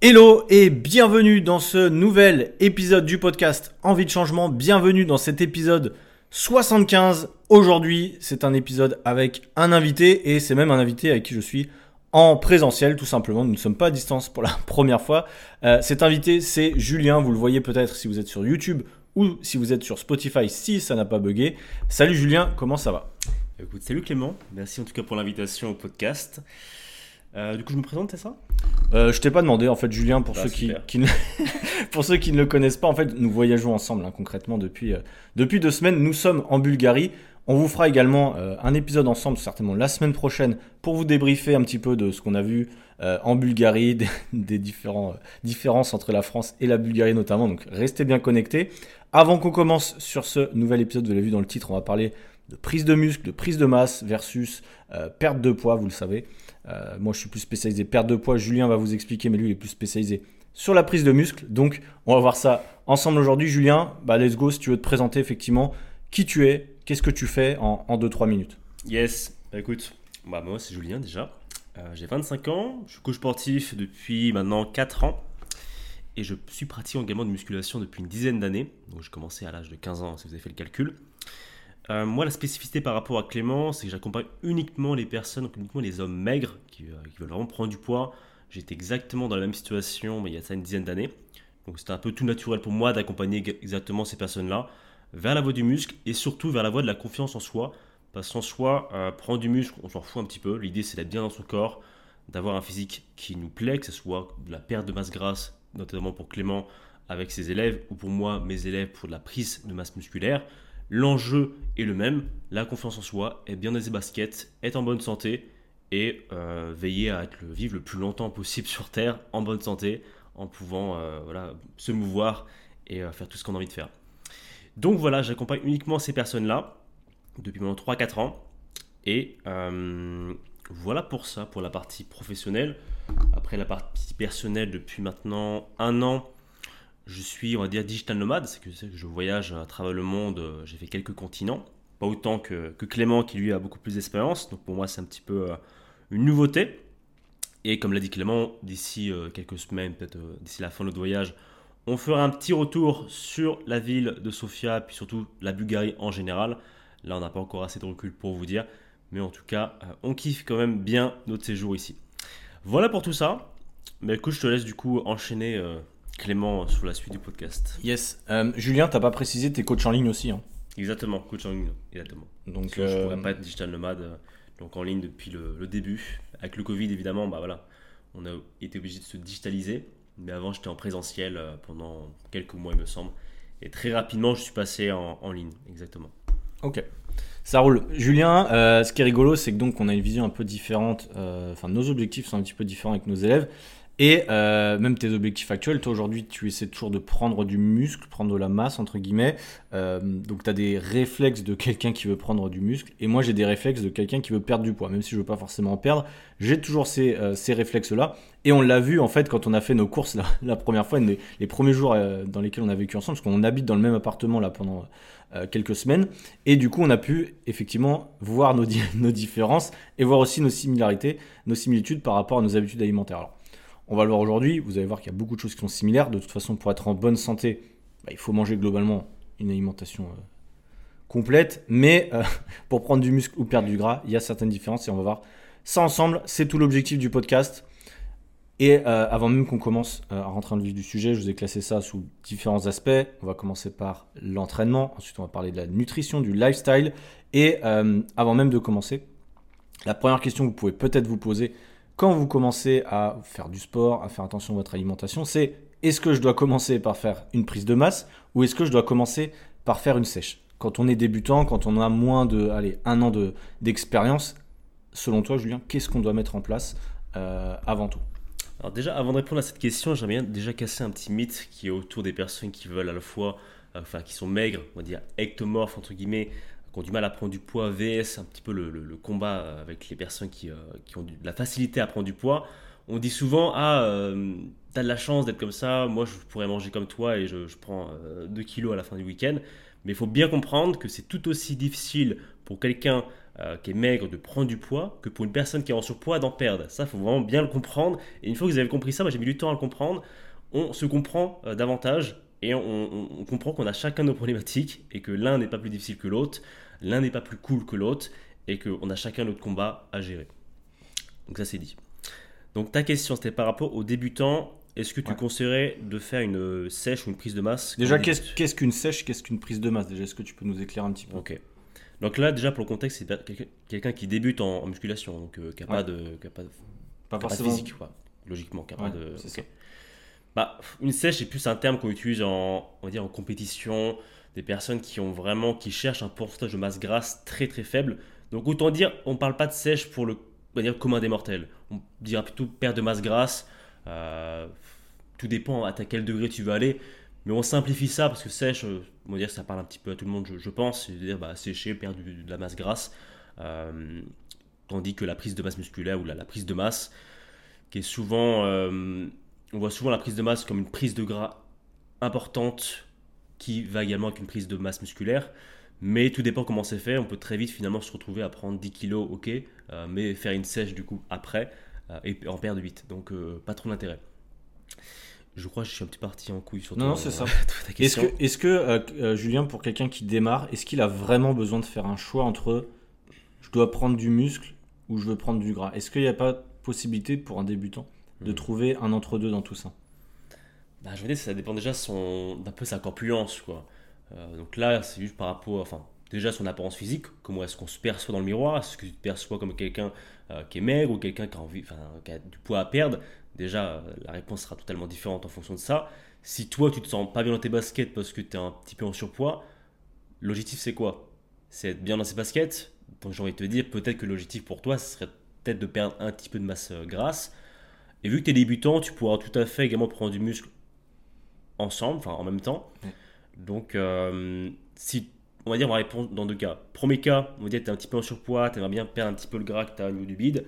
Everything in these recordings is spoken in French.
Hello et bienvenue dans ce nouvel épisode du podcast Envie de changement. Bienvenue dans cet épisode 75. Aujourd'hui, c'est un épisode avec un invité et c'est même un invité avec qui je suis en présentiel tout simplement. Nous ne sommes pas à distance pour la première fois. Cet invité, c'est Julien. Vous le voyez peut-être si vous êtes sur YouTube ou si vous êtes sur Spotify, si ça n'a pas bugué. Salut Julien, comment ça va ? Écoute, salut Clément. Merci en tout cas pour l'invitation au podcast. Du coup, je me présente, c'est ça ? Je t'ai pas demandé en fait, Julien, pour ceux qui ne... pour ceux qui ne le connaissent pas, en fait, nous voyageons ensemble concrètement depuis 2 semaines. Nous sommes en Bulgarie. On vous fera également un épisode ensemble certainement la semaine prochaine pour vous débriefer un petit peu de ce qu'on a vu en Bulgarie, des différences entre la France et la Bulgarie notamment. Donc restez bien connectés. Avant qu'on commence sur ce nouvel épisode, vous l'avez vu dans le titre, on va parler de prise de muscle, de prise de masse versus perte de poids, vous le savez. Moi, je suis plus spécialisé perte de poids. Julien va vous expliquer, mais lui, il est plus spécialisé sur la prise de muscle. Donc, on va voir ça ensemble aujourd'hui. Julien, let's go si tu veux te présenter effectivement qui tu es, qu'est-ce que tu fais en 2-3 minutes. Yes, écoute, moi, c'est Julien déjà. J'ai 25 ans, je suis coach sportif depuis maintenant 4 ans et je suis pratiquant également de musculation depuis une dizaine d'années. Donc, j'ai commencé à l'âge de 15 ans, si vous avez fait le calcul. Moi, la spécificité par rapport à Clément, c'est que j'accompagne uniquement les personnes, donc uniquement les hommes maigres qui veulent vraiment prendre du poids. J'étais exactement dans la même situation mais il y a ça une dizaine d'années. Donc, c'était un peu tout naturel pour moi d'accompagner exactement ces personnes-là vers la voie du muscle et surtout vers la voie de la confiance en soi. Parce qu'en soi, prendre du muscle, on s'en fout un petit peu. L'idée, c'est d'être bien dans son corps, d'avoir un physique qui nous plaît, que ce soit de la perte de masse grasse, notamment pour Clément avec ses élèves ou pour moi, mes élèves, pour de la prise de masse musculaire. L'enjeu est le même, la confiance en soi, être bien dans ses baskets, être en bonne santé et veiller à vivre le plus longtemps possible sur Terre en bonne santé, en pouvant se mouvoir et faire tout ce qu'on a envie de faire. Donc voilà, j'accompagne uniquement ces personnes-là depuis maintenant 3-4 ans et voilà pour ça, pour la partie professionnelle. Après la partie personnelle, depuis maintenant 1 an, je suis, on va dire, digital nomade, c'est que je voyage à travers le monde, j'ai fait quelques continents, pas autant que Clément qui lui a beaucoup plus d'expérience, donc pour moi c'est un petit peu une nouveauté. Et comme l'a dit Clément, d'ici quelques semaines, peut-être d'ici la fin de notre voyage, on fera un petit retour sur la ville de Sofia, puis surtout la Bulgarie en général. Là on n'a pas encore assez de recul pour vous dire, mais en tout cas on kiffe quand même bien notre séjour ici. Voilà pour tout ça, mais écoute je te laisse du coup enchaîner Clément sur la suite du podcast. Yes. Julien, t'as pas précisé, t'es coach en ligne aussi. Exactement, coach en ligne, exactement. Donc, je pourrais pas être digital nomade, donc en ligne depuis le début. Avec le Covid, évidemment, on a été obligé de se digitaliser. Mais avant, j'étais en présentiel pendant quelques mois, il me semble. Et très rapidement, je suis passé en ligne, exactement. Ok, ça roule. Julien, ce qui est rigolo, c'est que donc on a une vision un peu différente. Enfin, nos objectifs sont un petit peu différents avec nos élèves. Et même tes objectifs actuels, toi aujourd'hui tu essaies toujours de prendre du muscle, prendre de la masse entre guillemets, donc tu as des réflexes de quelqu'un qui veut prendre du muscle et moi j'ai des réflexes de quelqu'un qui veut perdre du poids, même si je veux pas forcément en perdre, j'ai toujours ces réflexes là et on l'a vu en fait quand on a fait nos courses la première fois, les premiers jours dans lesquels on a vécu ensemble, parce qu'on habite dans le même appartement là pendant quelques semaines et du coup on a pu effectivement voir nos différences et voir aussi nos similarités, nos similitudes par rapport à nos habitudes alimentaires. Alors, on va le voir aujourd'hui, vous allez voir qu'il y a beaucoup de choses qui sont similaires. De toute façon, pour être en bonne santé, il faut manger globalement une alimentation complète. Mais pour prendre du muscle ou perdre du gras, il y a certaines différences et on va voir ça ensemble. C'est tout l'objectif du podcast. Et avant même qu'on commence à rentrer dans le vif du sujet, je vous ai classé ça sous différents aspects. On va commencer par l'entraînement. Ensuite, on va parler de la nutrition, du lifestyle. Et avant même de commencer, la première question que vous pouvez peut-être vous poser quand vous commencez à faire du sport, à faire attention à votre alimentation, c'est est-ce que je dois commencer par faire une prise de masse ou est-ce que je dois commencer par faire une sèche ? Quand on est débutant, quand on a moins de 1 an d'expérience, selon toi Julien, qu'est-ce qu'on doit mettre en place avant tout ? Alors déjà, avant de répondre à cette question, j'aimerais déjà casser un petit mythe qui est autour des personnes qui veulent à la fois, qui sont maigres, on va dire ectomorphes entre guillemets, qui ont du mal à prendre du poids, VS, un petit peu le combat avec les personnes qui ont de la facilité à prendre du poids. On dit souvent « Ah, t'as de la chance d'être comme ça, moi je pourrais manger comme toi et je prends 2 kilos à la fin du week-end. » Mais il faut bien comprendre que c'est tout aussi difficile pour quelqu'un qui est maigre de prendre du poids que pour une personne qui est en surpoids d'en perdre. Ça, il faut vraiment bien le comprendre. Et une fois que vous avez compris ça, moi j'ai mis du temps à le comprendre, on se comprend davantage et on comprend qu'on a chacun nos problématiques et que l'un n'est pas plus difficile que l'autre, l'un n'est pas plus cool que l'autre et qu'on a chacun notre combat à gérer. Donc ça, c'est dit. Donc ta question, c'était par rapport aux débutants. Est-ce que tu conseillerais de faire une sèche ou une prise de masse? Déjà, qu'est-ce qu'une sèche? Qu'est-ce qu'une prise de masse? Déjà, est-ce que tu peux nous éclairer un petit peu? Ok. Donc là, déjà, pour le contexte, c'est quelqu'un qui débute en musculation, donc qui n'a pas de physique, quoi. Logiquement, qui n'a pas de... C'est okay. Ça. Bah, une sèche, c'est plus un terme qu'on utilise en compétition, des personnes qui cherchent un pourcentage de masse grasse très très faible. Donc autant dire, on ne parle pas de sèche pour le commun des mortels. On dira plutôt perte de masse grasse. Tout dépend à quel degré tu veux aller, mais on simplifie ça parce que sèche, on va dire, ça parle un petit peu à tout le monde, je pense. C'est-à-dire sécher, perdre de la masse grasse, tandis que la prise de masse musculaire ou la prise de masse, qui est souvent, on voit souvent la prise de masse comme une prise de gras importante qui va également avec une prise de masse musculaire, mais tout dépend comment c'est fait. On peut très vite finalement se retrouver à prendre 10 kilos, mais faire une sèche du coup après. Et en perdre 8, donc pas trop d'intérêt. Je crois que je suis un petit parti en couille sur ton, non, c'est ça. Ta question. Est-ce que Julien, pour quelqu'un qui démarre, est-ce qu'il a vraiment besoin de faire un choix entre je dois prendre du muscle ou je veux prendre du gras? Est-ce qu'il n'y a pas possibilité pour un débutant de trouver un entre-deux dans tout ça? Je veux dire, ça dépend déjà d'un peu sa corpulence, quoi. Donc là, c'est juste par rapport... Déjà, son apparence physique, comment est-ce qu'on se perçoit dans le miroir? Est-ce que tu te perçois comme quelqu'un qui est maigre ou quelqu'un qui a du poids à perdre? Déjà, la réponse sera totalement différente en fonction de ça. Si toi, tu ne te sens pas bien dans tes baskets parce que tu es un petit peu en surpoids, l'objectif, c'est quoi? C'est être bien dans ses baskets. Donc, j'ai envie de te dire, peut-être que l'objectif pour toi, ce serait peut-être de perdre un petit peu de masse grasse. Et vu que tu es débutant, tu pourras tout à fait également prendre du muscle ensemble, en même temps. Donc, on va dire, on va répondre dans deux cas. Premier cas, on va dire que tu es un petit peu en surpoids, tu aimerais bien perdre un petit peu le gras que tu as au niveau du bide.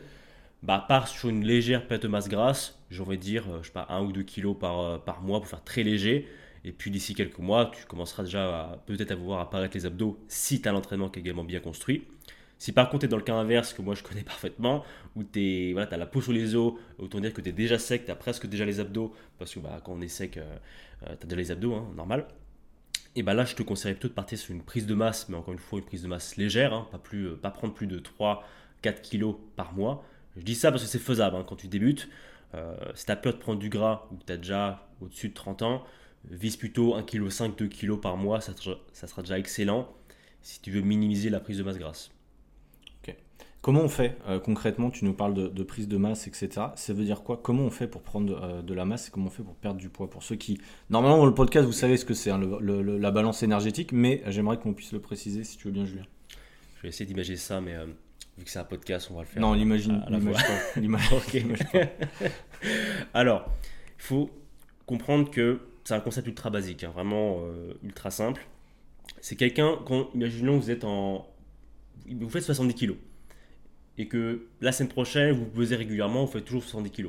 Part sur une légère perte de masse grasse, j'aurais dire, 1 ou 2 kilos par mois pour faire très léger. Et puis d'ici quelques mois, tu commenceras déjà peut-être à voir apparaître les abdos si tu as l'entraînement qui est également bien construit. Si par contre tu es dans le cas inverse que moi je connais parfaitement, où tu as la peau sur les os, autant dire que tu es déjà sec, tu as presque déjà les abdos, parce que quand on est sec, tu as déjà les abdos, normal. Et là, je te conseillerais plutôt de partir sur une prise de masse, mais encore une fois, une prise de masse légère, pas prendre plus de 3-4 kilos par mois. Je dis ça parce que c'est faisable quand tu débutes. Si tu as peur de prendre du gras ou que tu as déjà au-dessus de 30 ans, vise plutôt 1,5 kg, 2 kg par mois, ça sera déjà excellent si tu veux minimiser la prise de masse grasse. Okay. Comment on fait concrètement? Tu nous parles de prise de masse, etc. Ça veut dire quoi? Comment on fait pour prendre de la masse et comment on fait pour perdre du poids? Pour ceux qui, normalement dans le podcast, vous savez ce que c'est, la balance énergétique, mais j'aimerais qu'on puisse le préciser si tu veux bien, Julien. Je vais essayer d'imaginer ça, mais vu que c'est un podcast, on va le faire. Non, l'imagine pas. Alors, il faut comprendre que c'est un concept ultra basique, vraiment ultra simple. C'est quelqu'un, imaginons que vous êtes vous faites 70 kilos. Et que la semaine prochaine, vous pesez régulièrement, vous faites toujours 70 kg.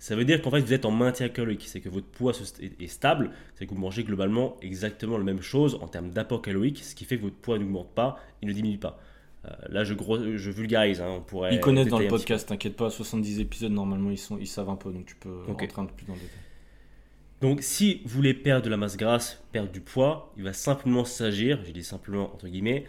Ça veut dire qu'en fait, vous êtes en maintien calorique. C'est que votre poids est stable, c'est que vous mangez globalement exactement la même chose en termes d'apport calorique, ce qui fait que votre poids n'augmente pas et ne diminue pas. Là, je vulgarise. On pourrait. Ils connaissent dans le podcast, t'inquiète pas, 70 épisodes, normalement, ils savent un peu, donc tu peux rentrer un peu plus dans le détail. Donc, si vous voulez perdre de la masse grasse, perdre du poids, il va simplement s'agir, j'ai dit simplement entre guillemets,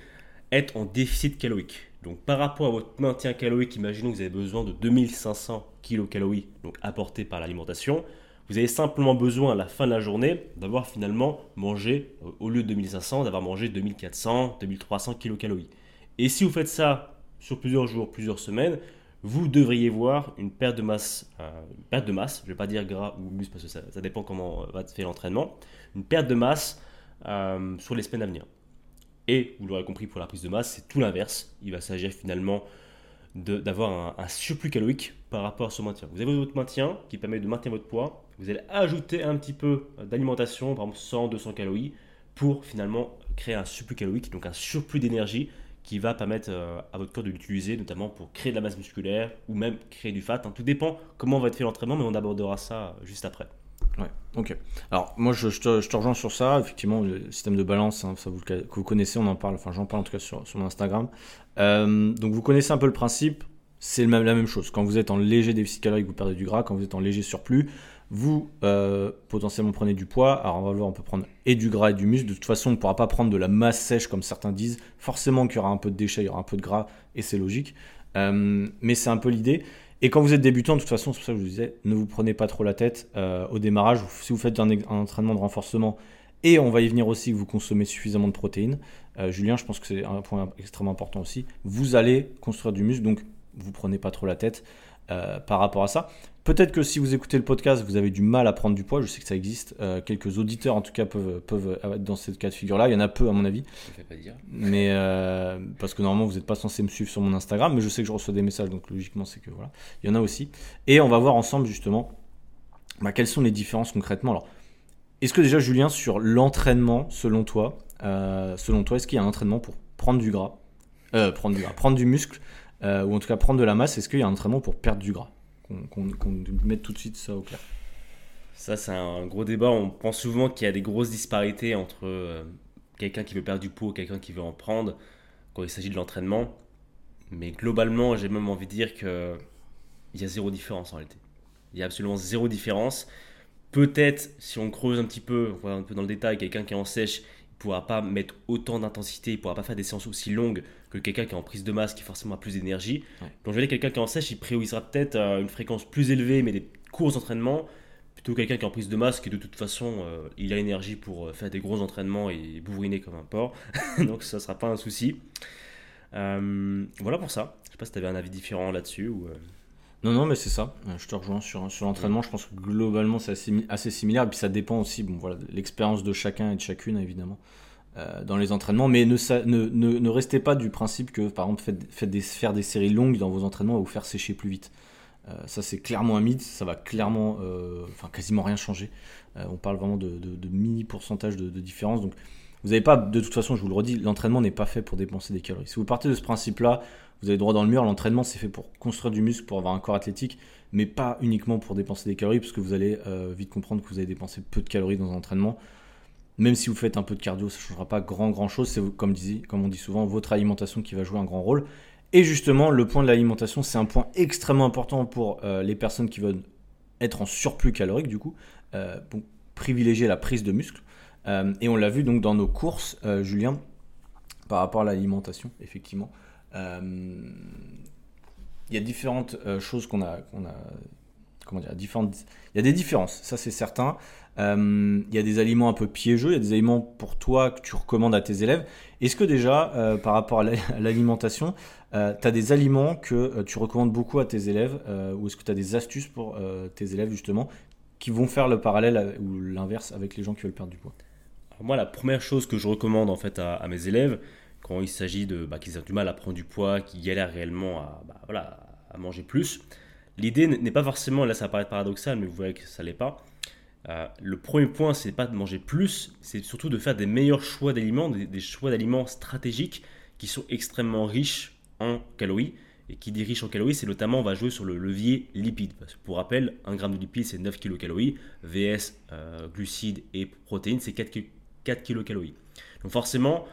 être en déficit calorique. Donc par rapport à votre maintien calorique, imaginons que vous avez besoin de 2500 kilocalories donc apportées par l'alimentation. Vous avez simplement besoin à la fin de la journée d'avoir finalement mangé, au lieu de 2500, d'avoir mangé 2400, 2300 kilocalories. Et si vous faites ça sur plusieurs jours, plusieurs semaines, vous devriez voir une perte de masse, je ne vais pas dire gras ou muscle parce que ça dépend comment va faire l'entraînement, une perte de masse sur les semaines à venir. Et vous l'aurez compris, pour la prise de masse, c'est tout l'inverse. Il va s'agir finalement d'avoir un surplus calorique par rapport à ce maintien. Vous avez votre maintien qui permet de maintenir votre poids. Vous allez ajouter un petit peu d'alimentation, par exemple 100, 200 calories, pour finalement créer un surplus calorique, donc un surplus d'énergie qui va permettre à votre corps de l'utiliser, notamment pour créer de la masse musculaire ou même créer du fat. Tout dépend comment va être fait l'entraînement, mais on abordera ça juste après. Ouais, ok. Alors, moi, je te rejoins sur ça. Effectivement, le système de balance, hein, ça vous connaissez, on en parle. Enfin, j'en parle en tout cas sur mon Instagram. Donc, vous connaissez un peu le principe. C'est la même chose. Quand vous êtes en léger déficit calorique, vous perdez du gras. Quand vous êtes en léger surplus, vous potentiellement prenez du poids. Alors, on va voir, on peut prendre et du gras et du muscle. De toute façon, on ne pourra pas prendre de la masse sèche comme certains disent. Forcément qu'il y aura un peu de déchets, il y aura un peu de gras et c'est logique. Mais c'est un peu l'idée. Et quand vous êtes débutant, de toute façon, c'est pour ça que je vous disais, ne vous prenez pas trop la tête au démarrage. Si vous faites un entraînement de renforcement, et on va y venir aussi, que vous consommez suffisamment de protéines, Julien, je pense que c'est un point extrêmement important aussi, vous allez construire du muscle, donc vous ne prenez pas trop la tête par rapport à ça. Peut-être que si vous écoutez le podcast, vous avez du mal à prendre du poids, je sais que ça existe, quelques auditeurs en tout cas peuvent être dans ce cas de figure-là, il y en a peu à mon avis, ça ne fait pas dire. Mais parce que normalement vous n'êtes pas censé me suivre sur mon Instagram, mais je sais que je reçois des messages, donc logiquement c'est que voilà, il y en a aussi. Et on va voir ensemble justement quelles sont les différences concrètement. Alors, est-ce que déjà Julien, sur l'entraînement, selon toi, est-ce qu'il y a un entraînement pour prendre du muscle, ou en tout cas prendre de la masse, est-ce qu'il y a un entraînement pour perdre du gras? Qu'on mette tout de suite ça au clair. Ça, c'est un gros débat. On pense souvent qu'il y a des grosses disparités entre quelqu'un qui veut perdre du poids ou quelqu'un qui veut en prendre quand il s'agit de l'entraînement. Mais globalement, j'ai même envie de dire qu'il y a zéro différence en réalité. Il y a absolument zéro différence. Peut-être, si on creuse un petit peu, on va un peu dans le détail, quelqu'un qui est en sèche, il ne pourra pas mettre autant d'intensité, il ne pourra pas faire des séances aussi longues que quelqu'un qui est en prise de masse, qui forcément a plus d'énergie. Ouais. Donc je vais dire quelqu'un qui est en sèche, il priorisera peut-être une fréquence plus élevée, mais des courts entraînements, plutôt que quelqu'un qui est en prise de masse, qui de toute façon, il a l'énergie pour faire des gros entraînements et bourriner comme un porc. Donc ça ne sera pas un souci. Voilà pour ça. Je ne sais pas si tu avais un avis différent là-dessus ou... Non, mais c'est ça. Je te rejoins sur l'entraînement. Je pense que globalement, c'est assez similaire. Et puis ça dépend aussi, de l'expérience de chacun et de chacune, évidemment, dans les entraînements. Mais ne restez pas du principe que, par exemple, faire des séries longues dans vos entraînements va vous faire sécher plus vite. Ça, c'est clairement un mythe. Ça va clairement, quasiment rien changer. On parle vraiment de mini pourcentage de différence. Donc, vous n'avez pas, de toute façon, je vous le redis, l'entraînement n'est pas fait pour dépenser des calories. Si vous partez de ce principe-là, vous avez droit dans le mur. L'entraînement, c'est fait pour construire du muscle, pour avoir un corps athlétique, mais pas uniquement pour dépenser des calories, parce que vous allez vite comprendre que vous avez dépensé peu de calories dans un entraînement. Même si vous faites un peu de cardio, ça ne changera pas grand chose. C'est, comme on dit souvent, votre alimentation qui va jouer un grand rôle. Et justement, le point de l'alimentation, c'est un point extrêmement important pour les personnes qui veulent être en surplus calorique, du coup, pour privilégier la prise de muscle. Et on l'a vu donc dans nos courses, Julien, par rapport à l'alimentation, effectivement. Il y a différentes choses qu'on a comment dire, il y a des différences, ça c'est certain. Il y a des aliments un peu piégeux, il y a des aliments pour toi que tu recommandes à tes élèves. Est-ce que déjà, par rapport à l'alimentation, tu as des aliments que tu recommandes beaucoup à tes élèves, ou est-ce que tu as des astuces pour tes élèves justement qui vont faire le parallèle ou l'inverse avec les gens qui veulent perdre du poids? Alors moi, la première chose que je recommande en fait à mes élèves, quand il s'agit de qu'ils aient du mal à prendre du poids, qu'ils galèrent réellement à manger plus. L'idée n'est pas forcément, là ça paraît paradoxal, mais vous voyez que ça ne l'est pas. Le premier point, c'est pas de manger plus, c'est surtout de faire des meilleurs choix d'aliments, des choix d'aliments stratégiques qui sont extrêmement riches en calories. Et qui dit riche en calories, c'est notamment, on va jouer sur le levier lipide. Parce que pour rappel, 1 gramme de lipides, c'est 9 kilocalories. VS, glucides et protéines, c'est 4 kilocalories. Donc forcément,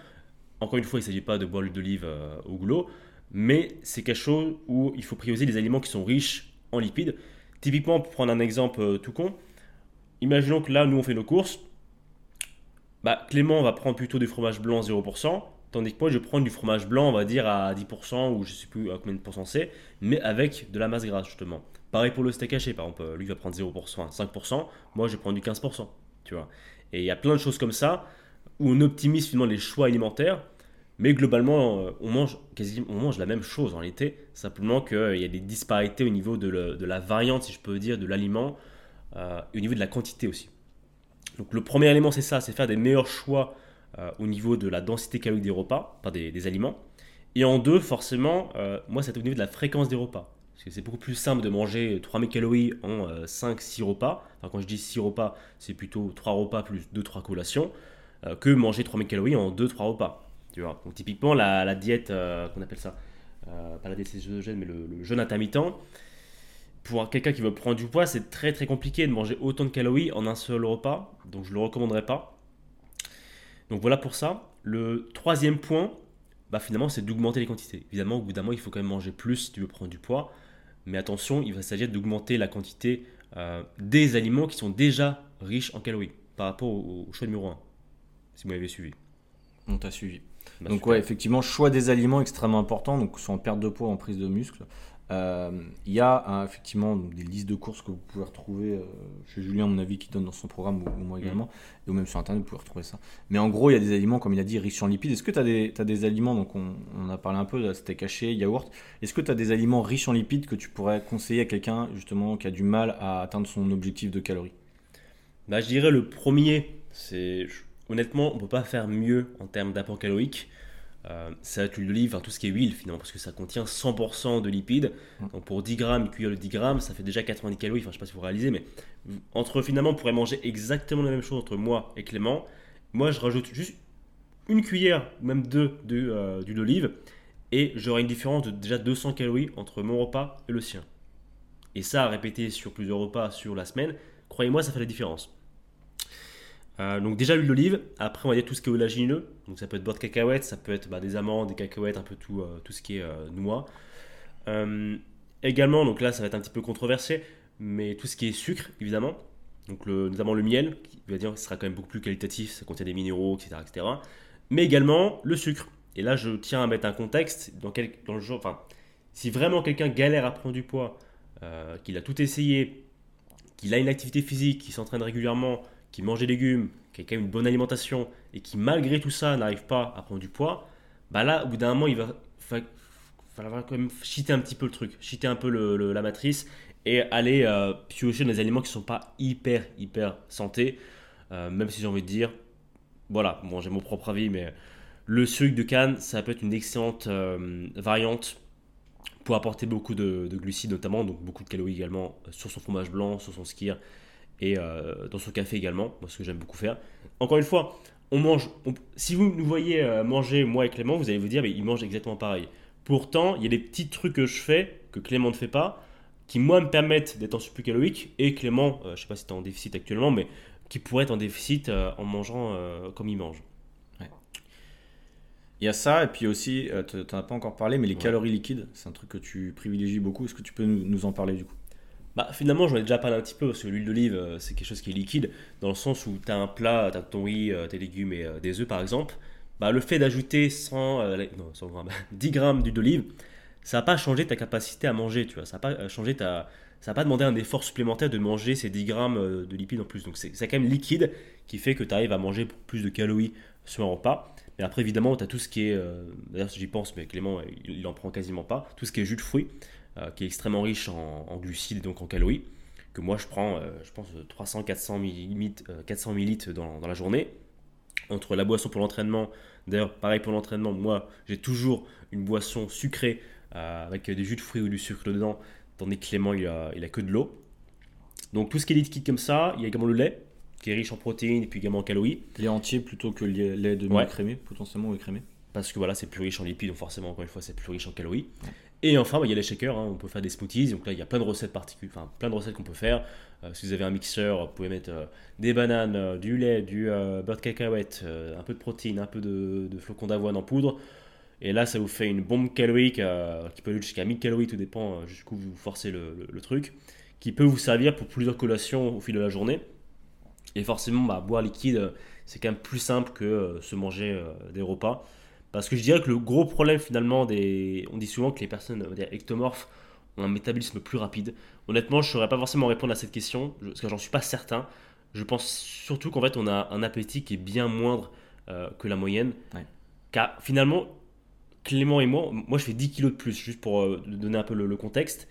encore une fois, il ne s'agit pas de boire l'huile d'olive au goulot, mais c'est quelque chose où il faut prioriser les aliments qui sont riches en lipides. Typiquement, pour prendre un exemple tout con, imaginons que là, nous, on fait nos courses. Clément va prendre plutôt du fromage blanc à 0%, tandis que moi, je prends du fromage blanc, on va dire à 10% ou je ne sais plus à combien de pourcents c'est, mais avec de la masse grasse, justement. Pareil pour le steak haché, par exemple. Lui, il va prendre 0% à 5%, moi, je prends du 15%, tu vois. Et il y a plein de choses comme ça où on optimise finalement les choix alimentaires, mais globalement, on mange la même chose en été, simplement qu'il y a des disparités au niveau de la variante, si je peux dire, de l'aliment, au niveau de la quantité aussi. Donc, le premier élément, c'est ça, c'est faire des meilleurs choix au niveau de la densité calorique des repas, enfin des aliments. Et en deux, forcément, moi, c'est au niveau de la fréquence des repas. Parce que c'est beaucoup plus simple de manger 3000 calories en 5-6 repas. Enfin, quand je dis 6 repas, c'est plutôt 3 repas plus 2-3 collations, que manger 3000 calories en 2-3 repas. Tu vois. Donc typiquement, la diète, qu'on appelle ça, pas la diète cétogène, mais le jeûne intermittent, pour quelqu'un qui veut prendre du poids, c'est très très compliqué de manger autant de calories en un seul repas, donc je ne le recommanderais pas. Donc voilà pour ça. Le troisième point, finalement, c'est d'augmenter les quantités. Évidemment, au bout d'un mois, il faut quand même manger plus si tu veux prendre du poids. Mais attention, il va s'agir d'augmenter la quantité des aliments qui sont déjà riches en calories par rapport au choix numéro 1, si vous m'avez suivi. On t'a suivi. Donc ouais, effectivement, choix des aliments extrêmement important, donc soit en perte de poids, en prise de muscle. Il y a effectivement des listes de courses que vous pouvez retrouver chez Julien, à mon avis, qui donne dans son programme, ou moi également, et ou même sur Internet, vous pouvez retrouver ça. Mais en gros, il y a des aliments, comme il a dit, riches en lipides. Est-ce que tu as des aliments, donc on a parlé un peu, là, steak haché, yaourt, est-ce que tu as des aliments riches en lipides que tu pourrais conseiller à quelqu'un, justement, qui a du mal à atteindre son objectif de calories ? Je dirais le premier, c'est... Honnêtement, on ne peut pas faire mieux en termes d'apport calorique. Ça, tu l'olive, tout ce qui est huile finalement, parce que ça contient 100% de lipides. Donc pour 10 grammes, une cuillère de 10 grammes, ça fait déjà 90 calories. Je ne sais pas si vous réalisez, mais finalement, on pourrait manger exactement la même chose entre moi et Clément. Moi, je rajoute juste une cuillère, même deux, d'huile d'olive, et j'aurai une différence de déjà 200 calories entre mon repas et le sien. Et ça, à répéter sur plusieurs repas sur la semaine, croyez-moi, ça fait la différence. Donc déjà l'huile d'olive, après on va dire tout ce qui est oléagineux, donc ça peut être beurre de cacahuètes, ça peut être des amandes, des cacahuètes, un peu tout ce qui est noix. Également, donc là ça va être un petit peu controversé, mais tout ce qui est sucre évidemment, donc notamment le miel, qui va dire, sera quand même beaucoup plus qualitatif, ça contient des minéraux, etc., etc. Mais également le sucre, et là je tiens à mettre un contexte, dans le genre, si vraiment quelqu'un galère à prendre du poids, qu'il a tout essayé, qu'il a une activité physique, qu'il s'entraîne régulièrement, qui mange des légumes, qui a quand même une bonne alimentation et qui malgré tout ça n'arrive pas à prendre du poids, là au bout d'un moment il va falloir quand même cheater un petit peu le truc, cheater un peu la matrice et aller piocher dans des aliments qui ne sont pas hyper santé, même si j'ai envie de dire, j'ai mon propre avis, mais le sucre de canne ça peut être une excellente variante pour apporter beaucoup de glucides notamment, donc beaucoup de calories également sur son fromage blanc, sur son skyr, et dans son café également, ce que j'aime beaucoup faire. Encore une fois, si vous nous voyez manger, moi et Clément, vous allez vous dire, mais ils mangent exactement pareil. Pourtant, il y a des petits trucs que je fais, que Clément ne fait pas, qui moi me permettent d'être en surplus calorique, et Clément, je ne sais pas si tu es en déficit actuellement, mais qui pourrait être en déficit en mangeant comme il mange. Il y a ça, et puis aussi, tu n'en as pas encore parlé, mais les calories liquides, c'est un truc que tu privilégies beaucoup. Est-ce que tu peux nous en parler du coup ? Finalement, j'en ai déjà parlé un petit peu parce que l'huile d'olive, c'est quelque chose qui est liquide dans le sens où tu as un plat, tu as ton riz, tes légumes et des œufs par exemple. Le fait d'ajouter 100 grammes, 10 grammes d'huile d'olive, ça n'a pas changé ta capacité à manger, tu vois. Ça n'a pas changé ça n'a pas demandé un effort supplémentaire de manger ces 10 grammes de lipides en plus. Donc c'est quand même liquide qui fait que tu arrives à manger plus de calories sur un repas. Mais après, évidemment, tu as tout ce qui est, d'ailleurs j'y pense, mais Clément il n'en prend quasiment pas, tout ce qui est jus de fruits, qui est extrêmement riche en glucides, donc en calories, que moi je prends, je pense, 400 millilitres dans la journée. Entre la boisson pour l'entraînement, d'ailleurs pareil pour l'entraînement, moi j'ai toujours une boisson sucrée avec des jus de fruits ou du sucre dedans, tandis que Clément il a que de l'eau. Donc tout ce qui est liquide comme ça, il y a également le lait, qui est riche en protéines et puis également en calories. Lait entier plutôt que le lait demi-écrémé, potentiellement écrémé. Parce que c'est plus riche en lipides, donc forcément, encore une fois, c'est plus riche en calories. Et enfin, il y a les shakers, on peut faire des smoothies, donc là, il y a plein de recettes particulières, plein de recettes qu'on peut faire. Si vous avez un mixeur, vous pouvez mettre des bananes, du lait, du beurre de cacahuète, un peu de protéines, un peu de flocons d'avoine en poudre. Et là, ça vous fait une bombe calorique qui peut aller jusqu'à 1000 calories, tout dépend jusqu'où vous forcez le truc, qui peut vous servir pour plusieurs collations au fil de la journée. Et forcément, boire liquide, c'est quand même plus simple que se manger des repas. Parce que je dirais que le gros problème finalement, on dit souvent que les personnes ectomorphes ont un métabolisme plus rapide. Honnêtement, je ne saurais pas forcément répondre à cette question, parce que j'en suis pas certain. Je pense surtout qu'en fait, on a un appétit qui est bien moindre que la moyenne. Ouais. Car finalement, Clément et moi je fais 10 kilos de plus, juste pour donner un peu le contexte.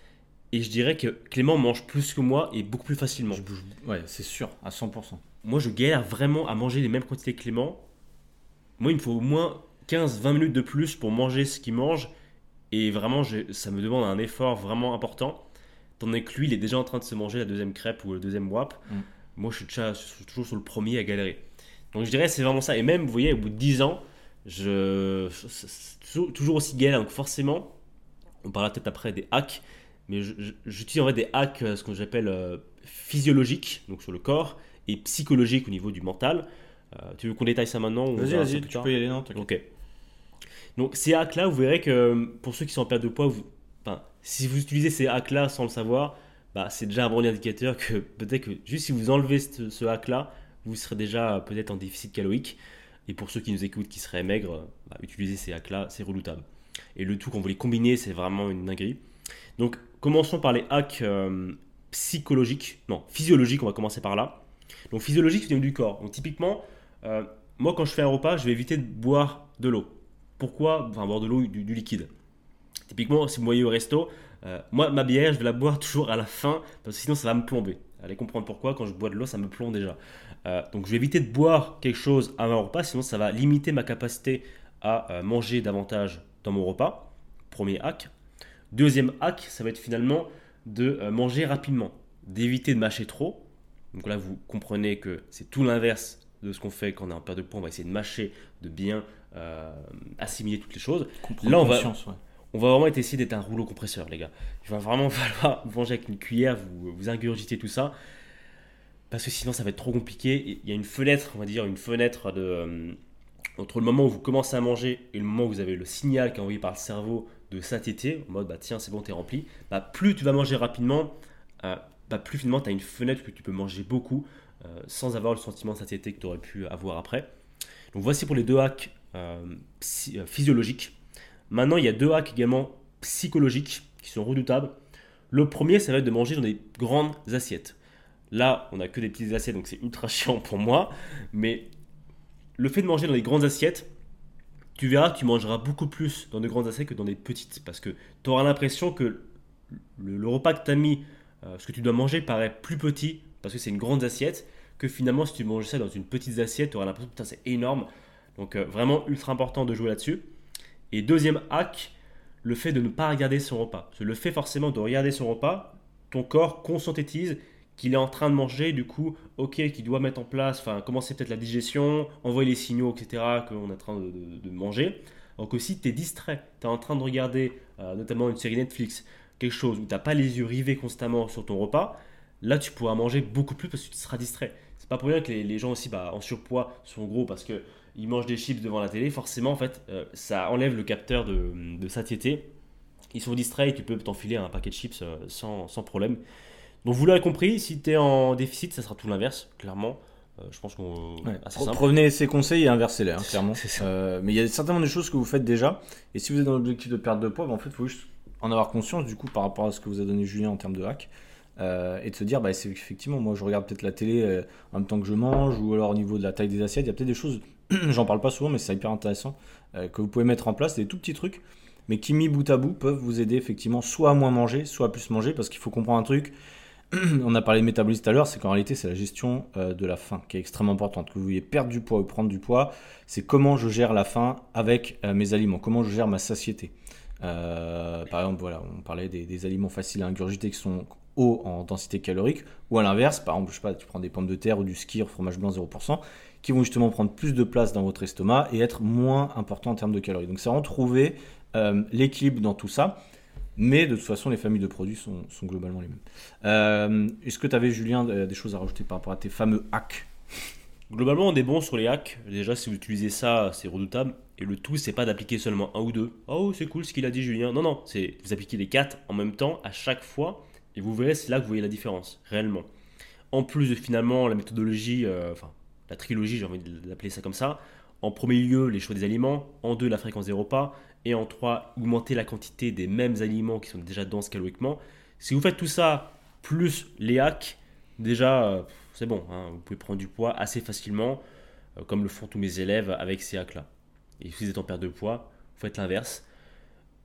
Et je dirais que Clément mange plus que moi et beaucoup plus facilement. Ouais, c'est sûr, à 100%. Moi, je galère vraiment à manger les mêmes quantités que Clément. Moi, il me faut au moins 15-20 minutes de plus pour manger ce qu'il mange, et vraiment ça me demande un effort vraiment important, tandis que lui il est déjà en train de se manger la deuxième crêpe ou le deuxième wrap. Moi je suis toujours sur le premier à galérer, donc je dirais c'est vraiment ça. Et même vous voyez, au bout de 10 ans c'est toujours aussi galère, donc forcément on parlera peut-être après des hacks, mais j'utilise en vrai des hacks, ce que j'appelle physiologiques, donc sur le corps, et psychologiques au niveau du mental. Tu veux qu'on détaille ça maintenant? Vas-y, tu peux y aller, non? Ok. Donc ces hacks-là, vous verrez que pour ceux qui sont en perte de poids, si vous utilisez ces hacks-là sans le savoir, c'est déjà un bon indicateur que peut-être que juste si vous enlevez ce hack-là, vous serez déjà peut-être en déficit calorique. Et pour ceux qui nous écoutent, qui seraient maigres, utiliser ces hacks-là, c'est redoutable. Et le tout, quand vous les combinez, c'est vraiment une dinguerie. Donc, commençons par les hacks physiologiques, on va commencer par là. Donc, physiologique, c'est au niveau du corps. Donc, typiquement, moi, quand je fais un repas, je vais éviter de boire de l'eau. Pourquoi ? Boire de l'eau, du liquide. Typiquement, si vous voyez au resto, moi, ma bière, je vais la boire toujours à la fin, parce que sinon, ça va me plomber. Allez comprendre pourquoi, quand je bois de l'eau, ça me plombe déjà. Donc, je vais éviter de boire quelque chose avant un repas, sinon ça va limiter ma capacité à manger davantage dans mon repas. Premier hack. Deuxième hack, ça va être finalement de manger rapidement, d'éviter de mâcher trop. Donc là, vous comprenez que c'est tout l'inverse de ce qu'on fait quand on est en perte de poids. On va essayer de mâcher, de bien assimiler toutes les choses. Là, on va vraiment essayer d'être un rouleau compresseur, les gars. Il va vraiment falloir vous manger avec une cuillère, vous ingurgiter tout ça. Parce que sinon, ça va être trop compliqué. Il y a une fenêtre, entre le moment où vous commencez à manger et le moment où vous avez le signal qui est envoyé par le cerveau de satiété, en mode tiens, c'est bon, t'es rempli. Plus tu vas manger rapidement, plus finalement, tu as une fenêtre que tu peux manger beaucoup sans avoir le sentiment de satiété que tu aurais pu avoir après. Donc, voici pour les deux hacks physiologiques. Maintenant, il y a deux hacks également psychologiques qui sont redoutables. Le premier, ça va être de manger dans des grandes assiettes. Là, on n'a que des petites assiettes, donc c'est ultra chiant pour moi. Mais le fait de manger dans des grandes assiettes, tu verras que tu mangeras beaucoup plus dans de grandes assiettes que dans des petites. Parce que tu auras l'impression que le repas que tu as mis, ce que tu dois manger, paraît plus petit parce que c'est une grande assiette. Que finalement, si tu manges ça dans une petite assiette, tu auras l'impression que c'est énorme. Donc vraiment ultra important de jouer là-dessus. Et deuxième hack, le fait de ne pas regarder son repas. Parce que le fait forcément de regarder son repas, ton corps consynthétise qu'il est en train de manger, du coup, qu'il doit mettre en place, commencer peut-être la digestion, envoyer les signaux, etc., qu'on est en train de manger. Donc aussi, tu es distrait, tu es en train de regarder notamment une série Netflix, quelque chose où tu n'as pas les yeux rivés constamment sur ton repas, là, tu pourras manger beaucoup plus parce que tu seras distrait. C'est pas pour rien que les gens aussi en surpoids sont gros parce que ils mangent des chips devant la télé, forcément, en fait, ça enlève le capteur de satiété. Ils sont distraits et tu peux t'enfiler un paquet de chips sans problème. Donc, vous l'avez compris, si tu es en déficit, ça sera tout l'inverse, clairement. Je pense qu'on. Prenez ces conseils et inversez-les, clairement. Mais il y a certainement des choses que vous faites déjà. Et si vous êtes dans l'objectif de perte de poids, en fait, il faut juste en avoir conscience, du coup, par rapport à ce que vous a donné Julien en termes de hack. Et de se dire, c'est effectivement, moi je regarde peut-être la télé en même temps que je mange, ou alors au niveau de la taille des assiettes, il y a peut-être des choses, j'en parle pas souvent, mais c'est hyper intéressant, que vous pouvez mettre en place, des tout petits trucs, mais qui mis bout à bout peuvent vous aider effectivement soit à moins manger, soit à plus manger, parce qu'il faut comprendre un truc, on a parlé de métabolisme tout à l'heure, c'est qu'en réalité c'est la gestion de la faim qui est extrêmement importante, que vous vouliez perdre du poids ou prendre du poids, c'est comment je gère la faim avec mes aliments, comment je gère ma satiété. Par exemple, on parlait des aliments faciles à ingurgiter qui sont hauts en densité calorique, ou à l'inverse, par exemple, tu prends des pommes de terre ou du skyr, fromage blanc 0%, qui vont justement prendre plus de place dans votre estomac et être moins importants en termes de calories. Donc, c'est vraiment trouver l'équilibre dans tout ça, mais de toute façon, les familles de produits sont globalement les mêmes. Est-ce que tu avais, Julien, des choses à rajouter par rapport à tes fameux hacks? Globalement, on est bon sur les hacks. Déjà, si vous utilisez ça, c'est redoutable. Et le tout, c'est pas d'appliquer seulement un ou deux. Oh, c'est cool ce qu'il a dit, Julien. Non, c'est vous appliquez les quatre en même temps à chaque fois et vous verrez, c'est là que vous voyez la différence réellement. En plus de finalement la méthodologie, la trilogie, j'ai envie de l'appeler ça comme ça. En premier lieu, les choix des aliments. En deux, la fréquence des repas. Et en trois, augmenter la quantité des mêmes aliments qui sont déjà denses caloriquement. Si vous faites tout ça plus les hacks, déjà, c'est bon, vous pouvez prendre du poids assez facilement, comme le font tous mes élèves avec ces hacks-là. Et si vous êtes en perte de poids, vous faites l'inverse.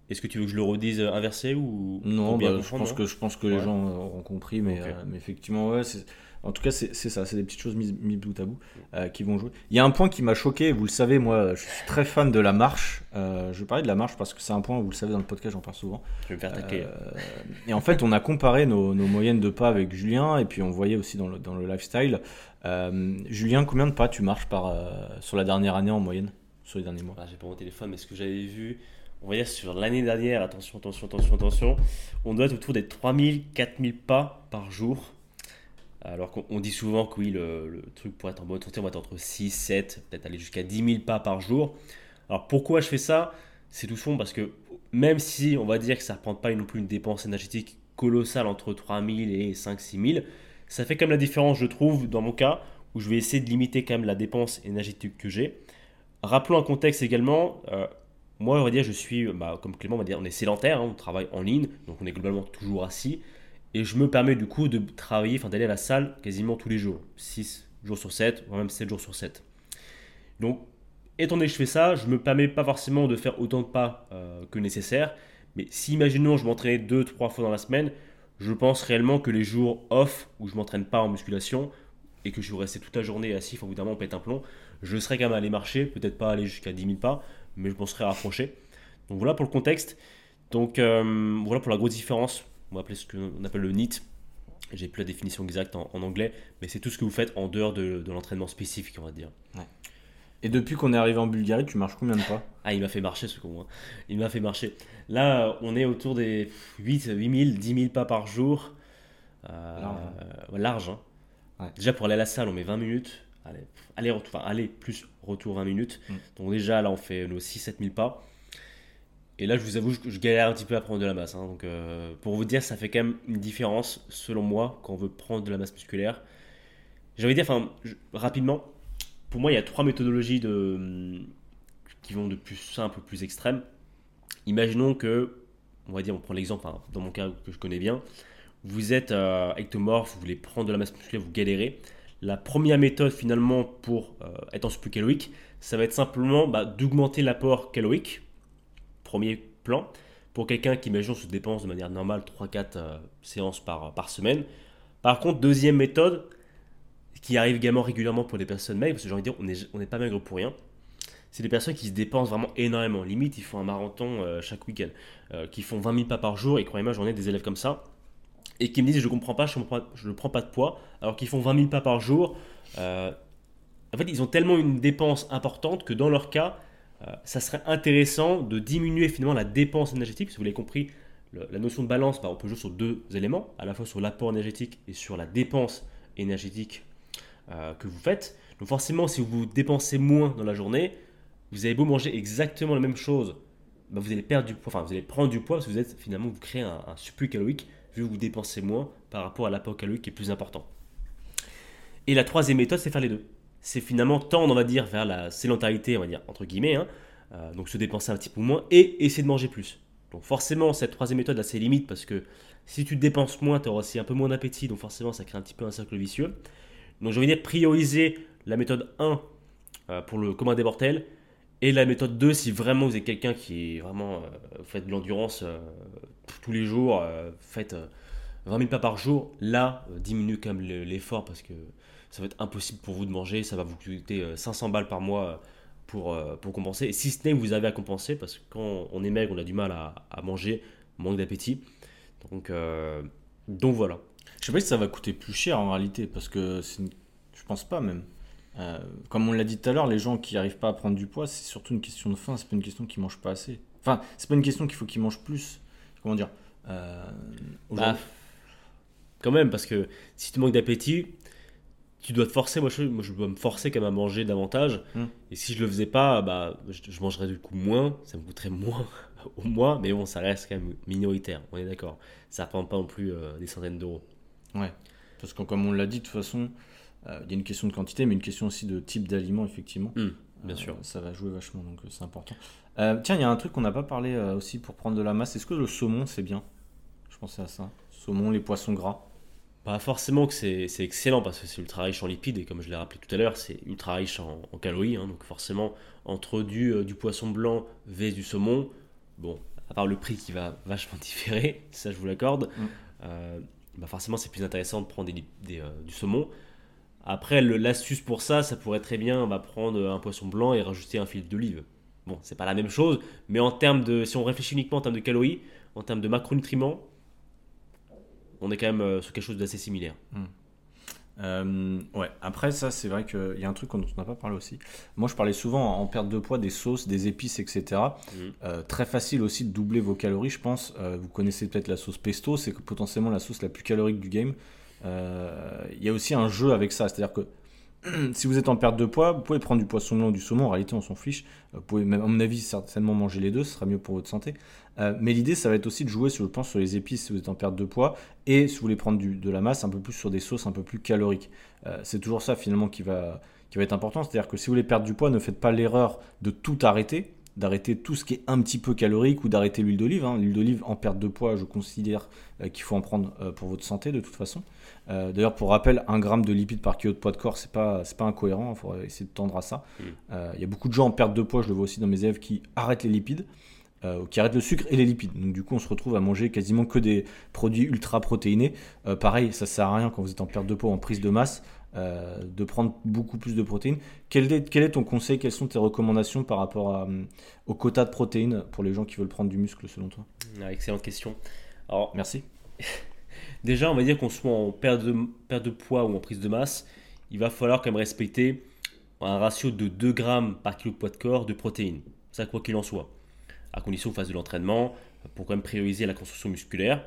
Est-ce que tu veux que je le redise inversé ou non? Je pense que les gens auront compris, mais, mais effectivement, en tout cas, c'est ça, c'est des petites choses mises bout à bout qui vont jouer. Il y a un point qui m'a choqué, vous le savez, moi, je suis très fan de la marche. Je vais parler de la marche parce que c'est un point, vous le savez, dans le podcast, j'en parle souvent. Je vais me faire taquer. Et en fait, on a comparé nos moyennes de pas avec Julien, et puis on voyait aussi dans le lifestyle. Julien, combien de pas tu marches sur la dernière année en moyenne, sur les derniers mois? J'ai pas mon téléphone, mais ce que j'avais vu, on va dire sur l'année dernière, attention, on doit être autour des 3 000, 4 000 pas par jour. Alors qu'on dit souvent que oui, le truc pour être en bonne santé, on va être entre 6, 7, peut-être aller jusqu'à 10 000 pas par jour. Alors pourquoi je fais ça ? C'est tout fond parce que même si on va dire que ça ne représente pas non plus une dépense énergétique colossale entre 3 000 et 5, 6 000, ça fait quand même la différence, je trouve, dans mon cas, où je vais essayer de limiter quand même la dépense énergétique que j'ai. Rappelons un contexte également, moi on va dire je suis, comme Clément on va dire, on est sédentaire, hein, on travaille en ligne, donc on est globalement toujours assis. Et je me permets du coup de travailler, enfin d'aller à la salle quasiment tous les jours, 6 jours sur 7, voire même 7 jours sur 7. Donc, étant donné que je fais ça, je ne me permets pas forcément de faire autant de pas que nécessaire. Mais si, imaginons, je m'entraînais 2-3 fois dans la semaine, je pense réellement que les jours off, où je ne m'entraîne pas en musculation, et que je vais rester toute la journée assis, au bout d'un moment on pète un plomb, je serais quand même allé marcher, peut-être pas aller jusqu'à 10 000 pas, mais je m'en serais rapproché. Donc voilà pour le contexte. Donc voilà pour la grosse différence. On va appeler ce qu'on appelle le NEAT. J'ai plus la définition exacte en anglais, mais c'est tout ce que vous faites en dehors de l'entraînement spécifique, on va dire. Ouais. Et depuis qu'on est arrivé en Bulgarie, tu marches combien de pas ? Ah, il m'a fait marcher ce con. Hein. Il m'a fait marcher. Là, on est autour des 8 000, 10 000 pas par jour. Large. Hein. Ouais. Déjà, pour aller à la salle, on met 20 minutes. Aller plus retour 20 minutes. Donc déjà, là, on fait nos 6-7 000 pas. Et là, je vous avoue, je galère un petit peu à prendre de la masse. Hein. Donc, pour vous dire, ça fait quand même une différence, selon moi, quand on veut prendre de la masse musculaire. J'ai envie de dire, rapidement, pour moi, il y a 3 méthodologies qui vont de plus simple au plus extrême. Imaginons que, on va dire, on prend l'exemple, dans mon cas que je connais bien, vous êtes ectomorphe, vous voulez prendre de la masse musculaire, vous galérez. La première méthode, finalement, pour être en surplus calorique, ça va être simplement d'augmenter l'apport calorique. Premier plan, pour quelqu'un qui, imaginons, se dépense de manière normale 3-4 séances par semaine. Par contre, deuxième méthode, qui arrive également régulièrement pour des personnes maigres, parce que j'ai envie de dire, on n'est pas maigre pour rien, c'est des personnes qui se dépensent vraiment énormément. Limite, ils font un marathon chaque week-end, qui font 20 000 pas par jour, et croyez-moi, j'en ai des élèves comme ça, et qui me disent, je ne prends pas de poids, alors qu'ils font 20 000 pas par jour. En fait, ils ont tellement une dépense importante que dans leur cas, ça serait intéressant de diminuer finalement la dépense énergétique, parce que vous l'avez compris, la notion de balance, on peut jouer sur 2 éléments, à la fois sur l'apport énergétique et sur la dépense énergétique que vous faites. Donc forcément, si vous dépensez moins dans la journée, vous avez beau manger exactement la même chose, vous allez perdre du poids, vous allez prendre du poids, parce que vous créez un surplus calorique, vu que vous dépensez moins par rapport à l'apport calorique qui est plus important. Et la troisième méthode, c'est faire les deux. C'est finalement tendre, on va dire, vers la sédentarité, on va dire, entre guillemets, hein, donc se dépenser un petit peu moins et essayer de manger plus. Donc forcément, cette troisième méthode a ses limites parce que si tu dépenses moins, tu auras aussi un peu moins d'appétit, donc forcément, ça crée un petit peu un cercle vicieux. Donc j'ai envie de dire prioriser la méthode 1 pour le commun des mortels et la méthode 2 si vraiment vous êtes quelqu'un qui est vraiment, vous faites de l'endurance tous les jours, faites 20 000 pas par jour, là, diminue quand même l'effort parce que ça va être impossible pour vous de manger, ça va vous coûter 500 balles par mois pour compenser. Et si ce n'est que vous avez à compenser, parce que quand on est maigre, on a du mal à manger, manque d'appétit. Donc voilà. Je sais pas si ça va coûter plus cher en réalité, parce que je pense pas même. Comme on l'a dit tout à l'heure, les gens qui n'arrivent pas à prendre du poids, c'est surtout une question de faim, c'est pas une question qu'ils mangent pas assez. Enfin, c'est pas une question qu'il faut qu'ils mangent plus. Comment dire quand même, parce que si tu manques d'appétit, tu dois te forcer. Moi, je dois me forcer quand même à manger davantage. Et si je le faisais pas, je mangerais du coup moins. Ça me coûterait moins au mois. Mais bon, ça reste quand même minoritaire. On est d'accord. Ça ne représente pas non plus des centaines d'euros. Ouais. Parce que comme on l'a dit, de toute façon, il y a une question de quantité, mais une question aussi de type d'aliment, effectivement. Bien sûr. Ça va jouer vachement, donc c'est important. Tiens, il y a un truc qu'on n'a pas parlé aussi pour prendre de la masse. Est-ce que le saumon, c'est bien ? Je pensais à ça. Saumon, les poissons gras. Pas forcément que c'est excellent parce que c'est ultra riche en lipides et comme je l'ai rappelé tout à l'heure, c'est ultra riche en calories. Hein, donc forcément, entre du poisson blanc vs du saumon, bon, à part le prix qui va vachement différer, ça je vous l'accorde, forcément c'est plus intéressant de prendre du saumon. Après, l'astuce pour ça pourrait très bien, on va prendre un poisson blanc et rajouter un fil d'olive. Bon, c'est pas la même chose, mais si on réfléchit uniquement en termes de calories, en termes de macronutriments, on est quand même sur quelque chose d'assez similaire. Ouais. Après ça c'est vrai qu'il y a un truc dont on n'a pas parlé aussi. Moi je parlais souvent en perte de poids des sauces, des épices, etc. Très facile aussi de doubler vos calories, je pense. Vous connaissez peut-être la sauce pesto, c'est potentiellement la sauce la plus calorique du game. Y a aussi un jeu avec ça, c'est-à-dire que si vous êtes en perte de poids, vous pouvez prendre du poisson blanc ou du saumon, en réalité on s'en fiche, vous pouvez même à mon avis certainement manger les deux, ce sera mieux pour votre santé, mais l'idée ça va être aussi de jouer je pense sur les épices si vous êtes en perte de poids, et si vous voulez prendre de la masse un peu plus sur des sauces un peu plus caloriques, c'est toujours ça finalement qui va être important, c'est-à-dire que si vous voulez perdre du poids, ne faites pas l'erreur de tout arrêter, d'arrêter tout ce qui est un petit peu calorique ou d'arrêter l'huile d'olive, hein. L'huile d'olive en perte de poids, je considère qu'il faut en prendre pour votre santé de toute façon. D'ailleurs, pour rappel, 1 g de lipides par kilo de poids de corps, c'est pas incohérent, il faut essayer de tendre à ça. Il y a beaucoup de gens en perte de poids, je le vois aussi dans mes élèves, qui arrêtent les lipides, qui arrêtent le sucre et les lipides. Donc du coup, on se retrouve à manger quasiment que des produits ultra protéinés. Pareil, ça sert à rien quand vous êtes en perte de poids, en prise de masse, de prendre beaucoup plus de protéines. Quel est ton conseil, quelles sont tes recommandations par rapport au quota de protéines pour les gens qui veulent prendre du muscle selon toi? Excellente question. Alors, merci. Déjà, on va dire qu'on soit en perte de poids ou en prise de masse, il va falloir quand même respecter un ratio de 2 g par kilo de poids de corps de protéines. Ça, quoi qu'il en soit. À condition qu'on fasse de l'entraînement pour quand même prioriser la construction musculaire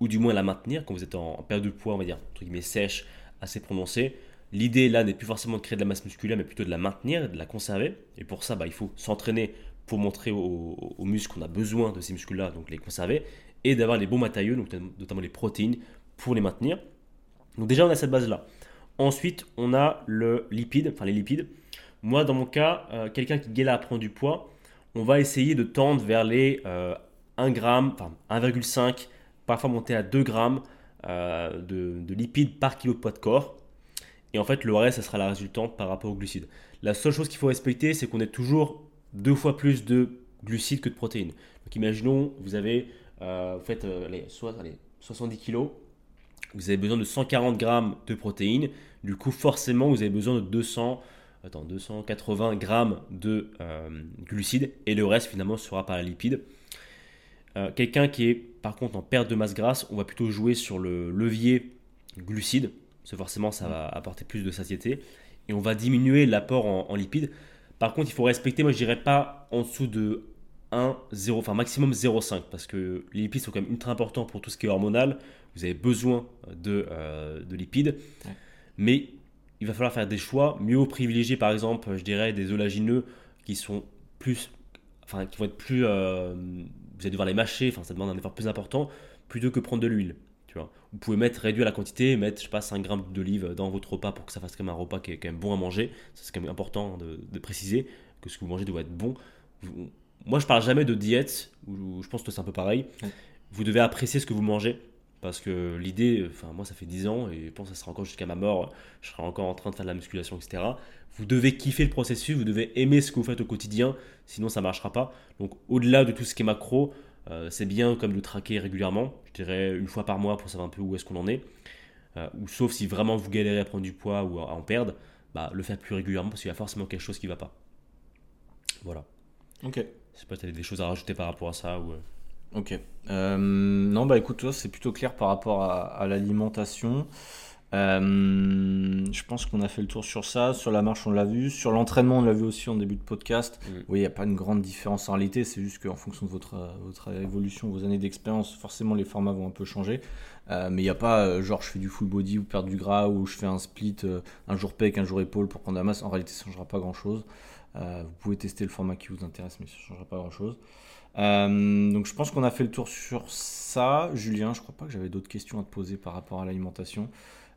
ou du moins la maintenir quand vous êtes en perte de poids, on va dire, entre guillemets, sèche, assez prononcé. L'idée là n'est plus forcément de créer de la masse musculaire, mais plutôt de la maintenir, de la conserver. Et pour ça, il faut s'entraîner pour montrer aux muscles qu'on a besoin de ces muscles-là, donc les conserver, et d'avoir les bons matériaux, donc notamment les protéines, pour les maintenir. Donc déjà, on a cette base-là. Ensuite, on a les lipides. Moi, dans mon cas, quelqu'un qui galère à prendre du poids, on va essayer de tendre vers les 1 g, enfin 1,5, parfois monter à 2 g, de lipides par kilo de poids de corps, et en fait le reste ça sera la résultante par rapport aux glucides. La seule chose qu'il faut respecter, c'est qu'on est toujours 2 fois plus de glucides que de protéines. Donc imaginons vous avez vous faites 70 kg, vous avez besoin de 140 g de protéines, du coup forcément vous avez besoin de 280 g de glucides, et le reste finalement sera par les lipides. Quelqu'un qui est par contre en perte de masse grasse, on va plutôt jouer sur le levier glucides, parce que forcément ça va apporter plus de satiété, et on va diminuer l'apport en lipides. Par contre, il faut respecter, moi je dirais pas en dessous de 1,0, enfin maximum 0,5, parce que les lipides sont quand même ultra importants pour tout ce qui est hormonal, vous avez besoin de lipides, mais il va falloir faire des choix. Mieux privilégier par exemple, je dirais, des oléagineux qui vont être plus... vous allez devoir les mâcher, enfin ça demande un effort plus important, plutôt que prendre de l'huile, tu vois. Vous pouvez réduire la quantité, mettre 5 g d'olive dans votre repas pour que ça fasse quand même un repas qui est quand même bon à manger. Ça, c'est quand même important de préciser que ce que vous mangez doit être bon. Moi je parle jamais de diète, je pense que c'est un peu pareil. Vous devez apprécier ce que vous mangez, parce que l'idée, moi ça fait 10 ans et je pense que ça sera encore jusqu'à ma mort, je serai encore en train de faire de la musculation, etc. Vous devez kiffer le processus, vous devez aimer ce que vous faites au quotidien, sinon ça ne marchera pas. Donc au-delà de tout ce qui est macro, c'est bien comme de traquer régulièrement, je dirais 1 fois par mois pour savoir un peu où est-ce qu'on en est. Ou sauf si vraiment vous galérez à prendre du poids ou à en perdre, le faire plus régulièrement parce qu'il y a forcément quelque chose qui ne va pas. Voilà. Ok. Je ne sais pas si tu as des choses à rajouter par rapport à ça ou... Ok. Non, écoute, toi, c'est plutôt clair par rapport à l'alimentation. Je pense qu'on a fait le tour sur ça. Sur la marche, on l'a vu. Sur l'entraînement, on l'a vu aussi en début de podcast. Oui, il n'y a pas une grande différence en réalité. C'est juste qu'en fonction de votre évolution, vos années d'expérience, forcément, les formats vont un peu changer. Mais il n'y a pas je fais du full body ou perdre du gras, ou je fais un split un jour pec, un jour épaule pour prendre la masse. En réalité, ça ne changera pas grand-chose. Vous pouvez tester le format qui vous intéresse, mais ça ne changera pas grand-chose. Donc je pense qu'on a fait le tour sur ça. Julien, je crois pas que j'avais d'autres questions à te poser par rapport à l'alimentation.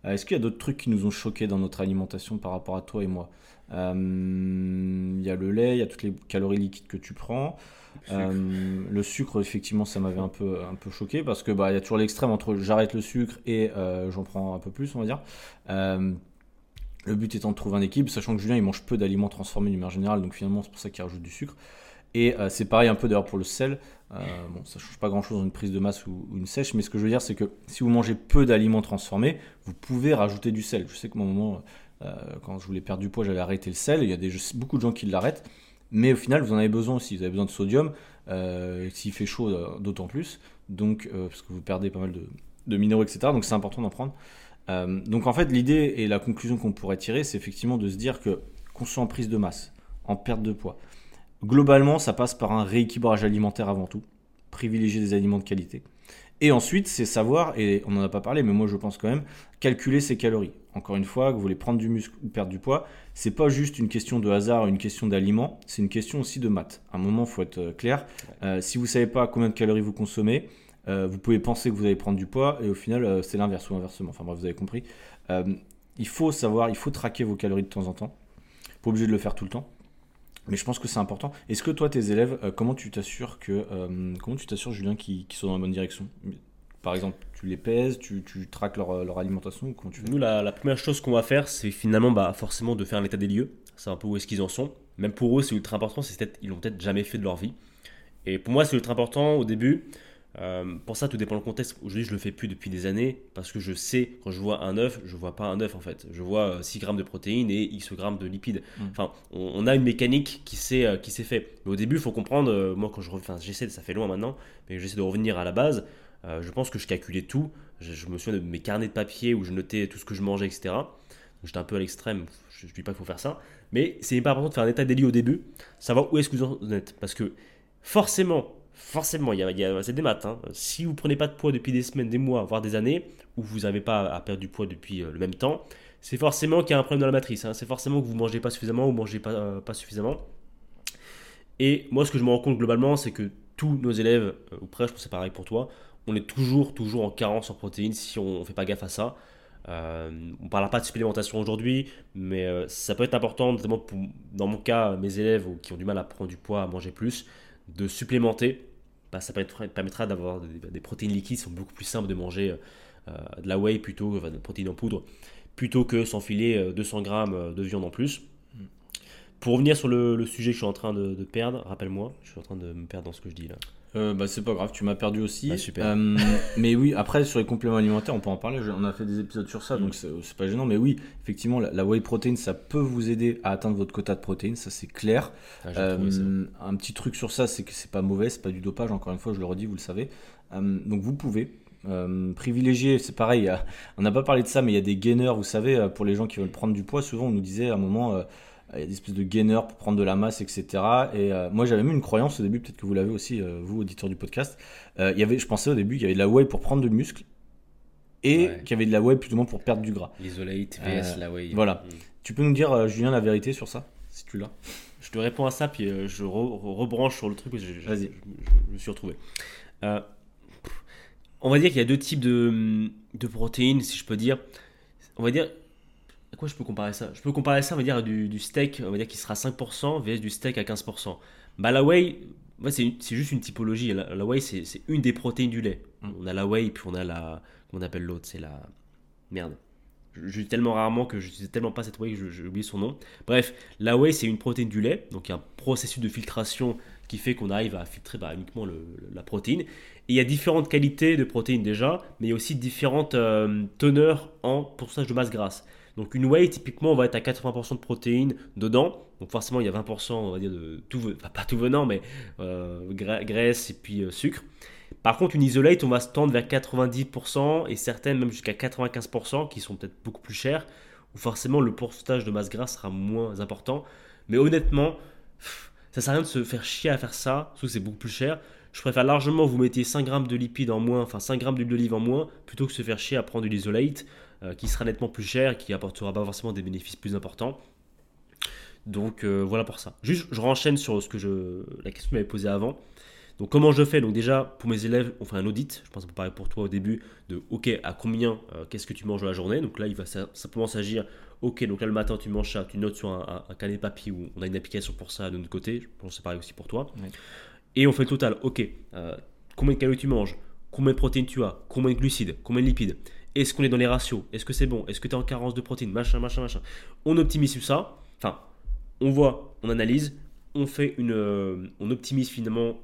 Est-ce qu'il y a d'autres trucs qui nous ont choqués dans notre alimentation par rapport à toi et moi? Il y a le lait, il y a toutes les calories liquides que tu prends. Le sucre, effectivement, ça m'avait un peu choqué parce que il y a toujours l'extrême entre j'arrête le sucre et j'en prends un peu plus, on va dire. Le but étant de trouver un équilibre, sachant que Julien il mange peu d'aliments transformés d'une manière générale, donc finalement c'est pour ça qu'il rajoute du sucre. Et c'est pareil un peu d'ailleurs pour le sel, ça ne change pas grand-chose dans une prise de masse ou une sèche, mais ce que je veux dire c'est que si vous mangez peu d'aliments transformés, vous pouvez rajouter du sel. Je sais que mon moment, quand je voulais perdre du poids, j'avais arrêté le sel, il y a beaucoup de gens qui l'arrêtent, mais au final vous en avez besoin aussi, vous avez besoin de sodium, s'il fait chaud d'autant plus, donc, parce que vous perdez pas mal de minéraux, etc. Donc c'est important d'en prendre. Donc en fait, l'idée et la conclusion qu'on pourrait tirer, c'est effectivement de se dire que qu'on soit en prise de masse, en perte de poids, globalement, ça passe par un rééquilibrage alimentaire avant tout, privilégier des aliments de qualité. Et ensuite, c'est savoir, et on n'en a pas parlé, mais moi je pense quand même, calculer ses calories. Encore une fois, que vous voulez prendre du muscle ou perdre du poids, c'est pas juste une question de hasard, une question d'aliments, c'est une question aussi de maths. À un moment, il faut être clair. Si vous ne savez pas combien de calories vous consommez, vous pouvez penser que vous allez prendre du poids, et au final, c'est l'inverse ou inversement. Enfin bref, vous avez compris. Il faut savoir, il faut traquer vos calories de temps en temps. Pas obligé de le faire tout le temps. Mais je pense que c'est important. Est-ce que toi, tes élèves, comment tu t'assures, Julien, qu'ils sont dans la bonne direction ? Par exemple, tu les pèses, tu traques leur alimentation, comment tu fais ? Nous, la première chose qu'on va faire, c'est finalement forcément de faire un état des lieux. C'est un peu où est-ce qu'ils en sont. Même pour eux, c'est ultra important. Ils l'ont peut-être jamais fait de leur vie. Et pour moi, c'est ultra important au début. Pour ça, tout dépend du contexte. Aujourd'hui, je ne le fais plus depuis des années parce que je sais, quand je vois un œuf, je ne vois pas un œuf en fait. Je vois 6 grammes de protéines et X grammes de lipides. Enfin, on a une mécanique qui s'est faite. Mais au début, il faut comprendre. Moi, quand j'essaie, ça fait loin maintenant, mais j'essaie de revenir à la base. Je pense que je calculais tout. Je me souviens de mes carnets de papier où je notais tout ce que je mangeais, etc. Donc, j'étais un peu à l'extrême. Je ne dis pas qu'il faut faire ça. Mais c'est hyper important de faire un état des lieux au début, savoir où est-ce que vous en êtes. Parce que forcément, c'est des maths. Si vous ne prenez pas de poids depuis des semaines, des mois, voire des années, ou vous n'avez pas à perdre du poids depuis le même temps, c'est forcément qu'il y a un problème dans la matrice. C'est forcément que vous ne mangez pas suffisamment ou ne mangez pas suffisamment. Et moi, ce que je me rends compte globalement, c'est que tous nos élèves, ou presque, je pense que c'est pareil pour toi, on est toujours en carence en protéines si on ne fait pas gaffe à ça. On ne parlera pas de supplémentation aujourd'hui, mais ça peut être important, notamment dans mon cas, mes élèves qui ont du mal à prendre du poids, à manger plus, de supplémenter, ça permettra d'avoir des protéines liquides qui sont beaucoup plus simples de manger, de la whey des protéines en poudre, plutôt que s'enfiler 200 grammes de viande en plus. Pour revenir sur le sujet que je suis en train de perdre, rappelle-moi, je suis en train de me perdre dans ce que je dis là. C'est pas grave, tu m'as perdu aussi. Super. Mais oui, après sur les compléments alimentaires, on peut en parler. On a fait des épisodes sur ça, donc c'est pas gênant. Mais oui, effectivement, la whey protéine, ça peut vous aider à atteindre votre quota de protéines, ça c'est clair. Un petit truc sur ça, c'est que c'est pas mauvais, c'est pas du dopage. Encore une fois, je le redis, vous le savez. Donc vous pouvez privilégier, c'est pareil. On n'a pas parlé de ça, mais il y a des gainers, vous savez, pour les gens qui veulent prendre du poids. Souvent, on nous disait à un moment. Il y a des espèces de gainers pour prendre de la masse, etc. Et moi, j'avais même une croyance au début, peut-être que vous l'avez aussi, vous, auditeurs du podcast. Je pensais au début qu'il y avait de la whey pour prendre du muscle et qu'il y avait de la whey plutôt pour perdre du gras. L'isolate, VS, la whey. Voilà. Tu peux nous dire, Julien, la vérité sur ça, si tu l'as ? Je te réponds à ça, puis je rebranche sur le truc. Vas-y. Je me suis retrouvé. On va dire qu'il y a deux types de protéines, si je peux dire. On va dire... À quoi je peux comparer ça ? Je peux comparer ça, on va dire, à du steak, on va dire qu'il sera 5% vs du steak à 15%. La whey, c'est juste une typologie. La whey, c'est une des protéines du lait. On a la whey, puis on a qu'on appelle l'autre, c'est la... Merde. J'utilise tellement rarement que je n'utilise tellement pas cette whey que j'ai oublié son nom. Bref, la whey, c'est une protéine du lait. Donc, il y a un processus de filtration qui fait qu'on arrive à filtrer uniquement la protéine. Et il y a différentes qualités de protéines déjà, mais il y a aussi différentes teneurs en pourcentage de masse grasse. Donc une whey, typiquement, on va être à 80% de protéines dedans. Donc forcément, il y a 20%, on va dire, de tout, pas tout venant, mais graisse et puis sucre. Par contre, une isolate, on va se tendre vers 90% et certaines même jusqu'à 95% qui sont peut-être beaucoup plus chères, où forcément le pourcentage de masse grasse sera moins important. Mais honnêtement, ça ne sert à rien de se faire chier à faire ça, surtout que c'est beaucoup plus cher. Je préfère largement vous mettiez 5 grammes de lipides en moins, enfin 5 grammes d'huile d'olive en moins, plutôt que se faire chier à prendre de l'isolate, qui sera nettement plus cher et qui apportera pas forcément des bénéfices plus importants. Donc voilà pour ça. Juste, je renchaîne sur la question que vous m'avez posée avant. Donc comment je fais ? Donc déjà, pour mes élèves, on fait un audit. Je pense que c'est pareil pour toi au début, de OK, à combien, qu'est-ce que tu manges dans la journée ? Donc là, il va simplement s'agir, OK, donc là le matin tu manges ça, tu notes sur un carnet de papier où on a une application pour ça de notre côté. Je pense que c'est pareil aussi pour toi. Oui. Et on fait le total. OK, combien de calories tu manges ? Combien de protéines tu as ? Combien de glucides ? Combien de lipides ? Est-ce qu'on est dans les ratios ? Est-ce que c'est bon ? Est-ce que tu es en carence de protéines ? Machin. On optimise sur ça. Enfin, on voit, on analyse, on fait on optimise finalement.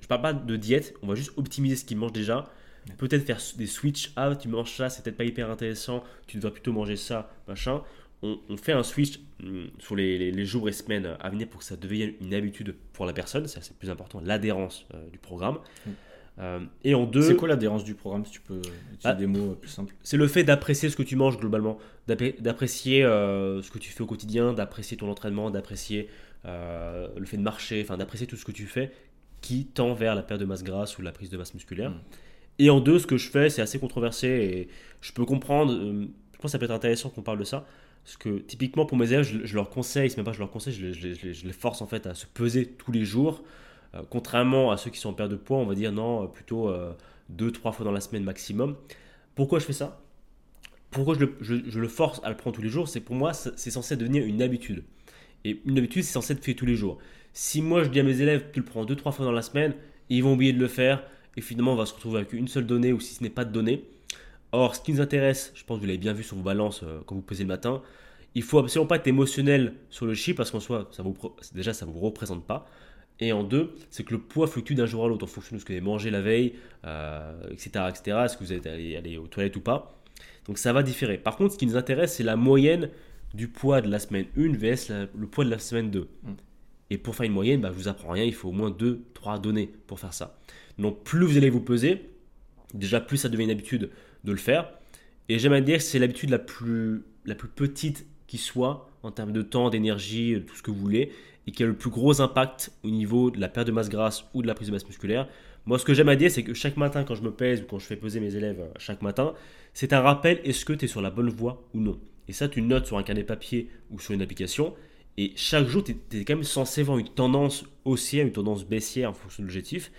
Je parle pas de diète, on va juste optimiser ce qu'ils mangent déjà. Peut-être faire des switches. Ah, tu manges ça, c'est peut-être pas hyper intéressant. Tu devrais plutôt manger ça, machin. On fait un switch sur les jours et semaines à venir pour que ça devienne une habitude pour la personne. Ça, c'est le plus important, l'adhérence du programme. Et en deux... C'est quoi l'adhérence du programme, si tu peux utiliser des mots plus simples? C'est le fait d'apprécier ce que tu manges globalement, d'apprécier ce que tu fais au quotidien, d'apprécier ton entraînement, d'apprécier le fait de marcher, enfin d'apprécier tout ce que tu fais qui tend vers la perte de masse grasse ou la prise de masse musculaire. Et en deux, ce que je fais, c'est assez controversé et je peux comprendre, je pense que ça peut être intéressant qu'on parle de ça, parce que typiquement pour mes élèves, je leur conseille, c'est même pas je leur conseille, je les force en fait à se peser tous les jours. Contrairement à ceux qui sont en perte de poids, on va dire non, plutôt 2-3 fois dans la semaine maximum. Pourquoi je fais ça? Pourquoi je le force à le prendre tous les jours? C'est pour moi, c'est censé devenir une habitude. Et une habitude, c'est censé être fait tous les jours. Si moi, je dis à mes élèves, tu le prends 2-3 fois dans la semaine, ils vont oublier de le faire et finalement, on va se retrouver avec une seule donnée ou si ce n'est pas de donnée. Or, ce qui nous intéresse, je pense que vous l'avez bien vu sur vos balances quand vous pesez le matin, il ne faut absolument pas être émotionnel sur le chiffre parce qu'en soi, déjà, ça ne vous représente pas. Et en deux, c'est que le poids fluctue d'un jour à l'autre en fonction de ce que vous avez mangé la veille, etc., etc. Est-ce que vous êtes allé aux toilettes ou pas? Donc ça va différer. Par contre, ce qui nous intéresse, c'est la moyenne du poids de la semaine 1 vs le poids de la semaine 2. Et pour faire une moyenne, je ne vous apprends rien, il faut au moins 2-3 données pour faire ça. Donc plus vous allez vous peser, déjà plus ça devient une habitude de le faire. Et j'aime à dire que c'est l'habitude la plus petite qui soit en termes de temps, d'énergie, de tout ce que vous voulez, et qui a le plus gros impact au niveau de la perte de masse grasse ou de la prise de masse musculaire. Moi, ce que j'aime à dire, c'est que chaque matin, quand je me pèse ou quand je fais peser mes élèves chaque matin, c'est un rappel, est-ce que tu es sur la bonne voie ou non? Et ça, tu notes sur un carnet papier ou sur une application. Et chaque jour, tu es quand même censé voir une tendance haussière, une tendance baissière en fonction de l'objectif.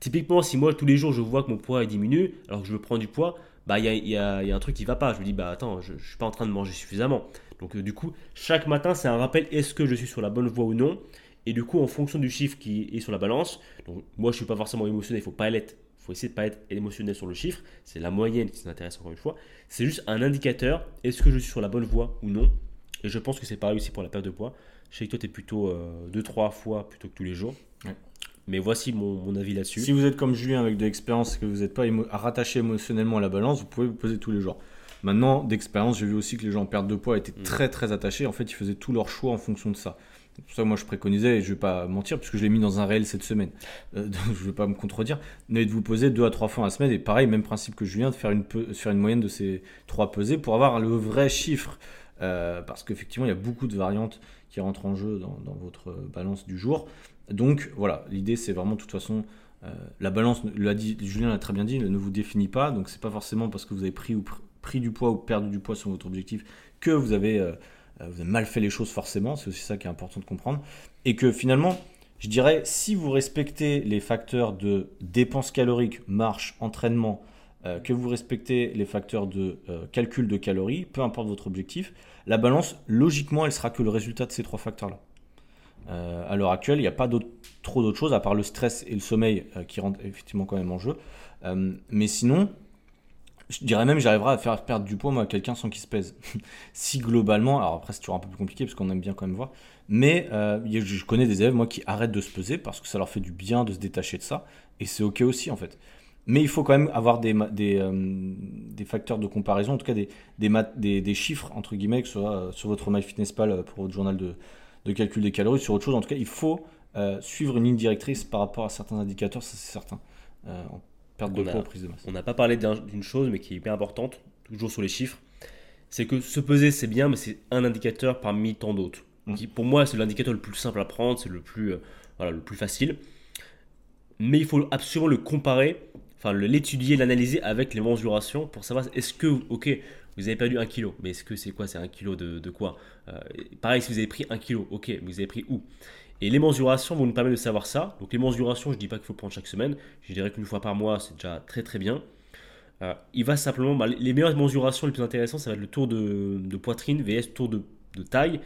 Typiquement, si moi, tous les jours, je vois que mon poids diminue, alors que je veux prendre du poids, il y a un truc qui ne va pas. Je me dis, attends, je ne suis pas en train de manger suffisamment. Donc du coup, chaque matin, c'est un rappel, est-ce que je suis sur la bonne voie ou non? Et du coup, en fonction du chiffre qui est sur la balance, donc moi, je ne suis pas forcément émotionnel, il faut essayer de ne pas être émotionnel sur le chiffre, c'est la moyenne qui s'intéresse encore une fois, c'est juste un indicateur, est-ce que je suis sur la bonne voie ou non? Et je pense que c'est pareil aussi pour la perte de poids. Je sais que toi, tu es plutôt 2-3 fois plutôt que tous les jours. Ouais. Mais voici mon avis là-dessus. Si vous êtes comme Julien avec de l'expérience et que vous n'êtes pas rattaché émotionnellement à la balance, vous pouvez vous peser tous les jours. Maintenant, d'expérience, j'ai vu aussi que les gens en perte de poids étaient très très attachés. En fait, ils faisaient tous leurs choix en fonction de ça. C'est pour ça que moi, je préconisais, et je ne vais pas mentir, puisque je l'ai mis dans un réel cette semaine. Donc, je ne vais pas me contredire. Mais de vous peser 2 à 3 fois à la semaine. Et pareil, même principe que Julien, de faire une moyenne de ces 3 pesées pour avoir le vrai chiffre. Parce qu'effectivement, il y a beaucoup de variantes qui rentrent en jeu dans votre balance du jour. Donc, voilà, l'idée, c'est vraiment de toute façon... la balance, Julien l'a très bien dit, ne vous définit pas. Donc, ce n'est pas forcément parce que vous avez pris du poids ou perdu du poids sur votre objectif que vous avez mal fait les choses forcément, c'est aussi ça qui est important de comprendre, et que finalement je dirais si vous respectez les facteurs de dépenses caloriques, marche, entraînement, que vous respectez les facteurs de calcul de calories, peu importe votre objectif, la balance logiquement elle sera que le résultat de ces 3 facteurs là. À l'heure actuelle il n'y a pas trop d'autres choses à part le stress et le sommeil qui rentrent effectivement quand même en jeu, mais sinon je dirais même j'arriverai à faire perdre du poids moi à quelqu'un sans qu'il se pèse. Si globalement, alors après c'est toujours un peu plus compliqué parce qu'on aime bien quand même voir, mais je connais des élèves moi qui arrêtent de se peser parce que ça leur fait du bien de se détacher de ça et c'est ok aussi en fait. Mais il faut quand même avoir des facteurs de comparaison, en tout cas des chiffres entre guillemets, que ce soit sur votre MyFitnessPal pour votre journal de calcul des calories, sur autre chose en tout cas, il faut suivre une ligne directrice par rapport à certains indicateurs, ça c'est certain. On n'a pas parlé d'une chose mais qui est hyper importante, toujours sur les chiffres, c'est que se peser c'est bien mais c'est un indicateur parmi tant d'autres. Qui, pour moi c'est l'indicateur le plus simple à prendre, c'est le plus facile, mais il faut absolument le comparer, enfin l'étudier, l'analyser avec les mensurations pour savoir est-ce que, ok vous avez perdu 1 kg, mais est-ce que c'est quoi, c'est 1 kg de quoi? Pareil si vous avez pris 1 kg, ok vous avez pris où? Et les mensurations vont nous permettre de savoir ça. Donc les mensurations, je ne dis pas qu'il faut prendre chaque semaine. Je dirais qu'une fois par mois, c'est déjà très très bien. Il va simplement, les meilleures mensurations les plus intéressantes, ça va être le tour de poitrine vs tour de taille.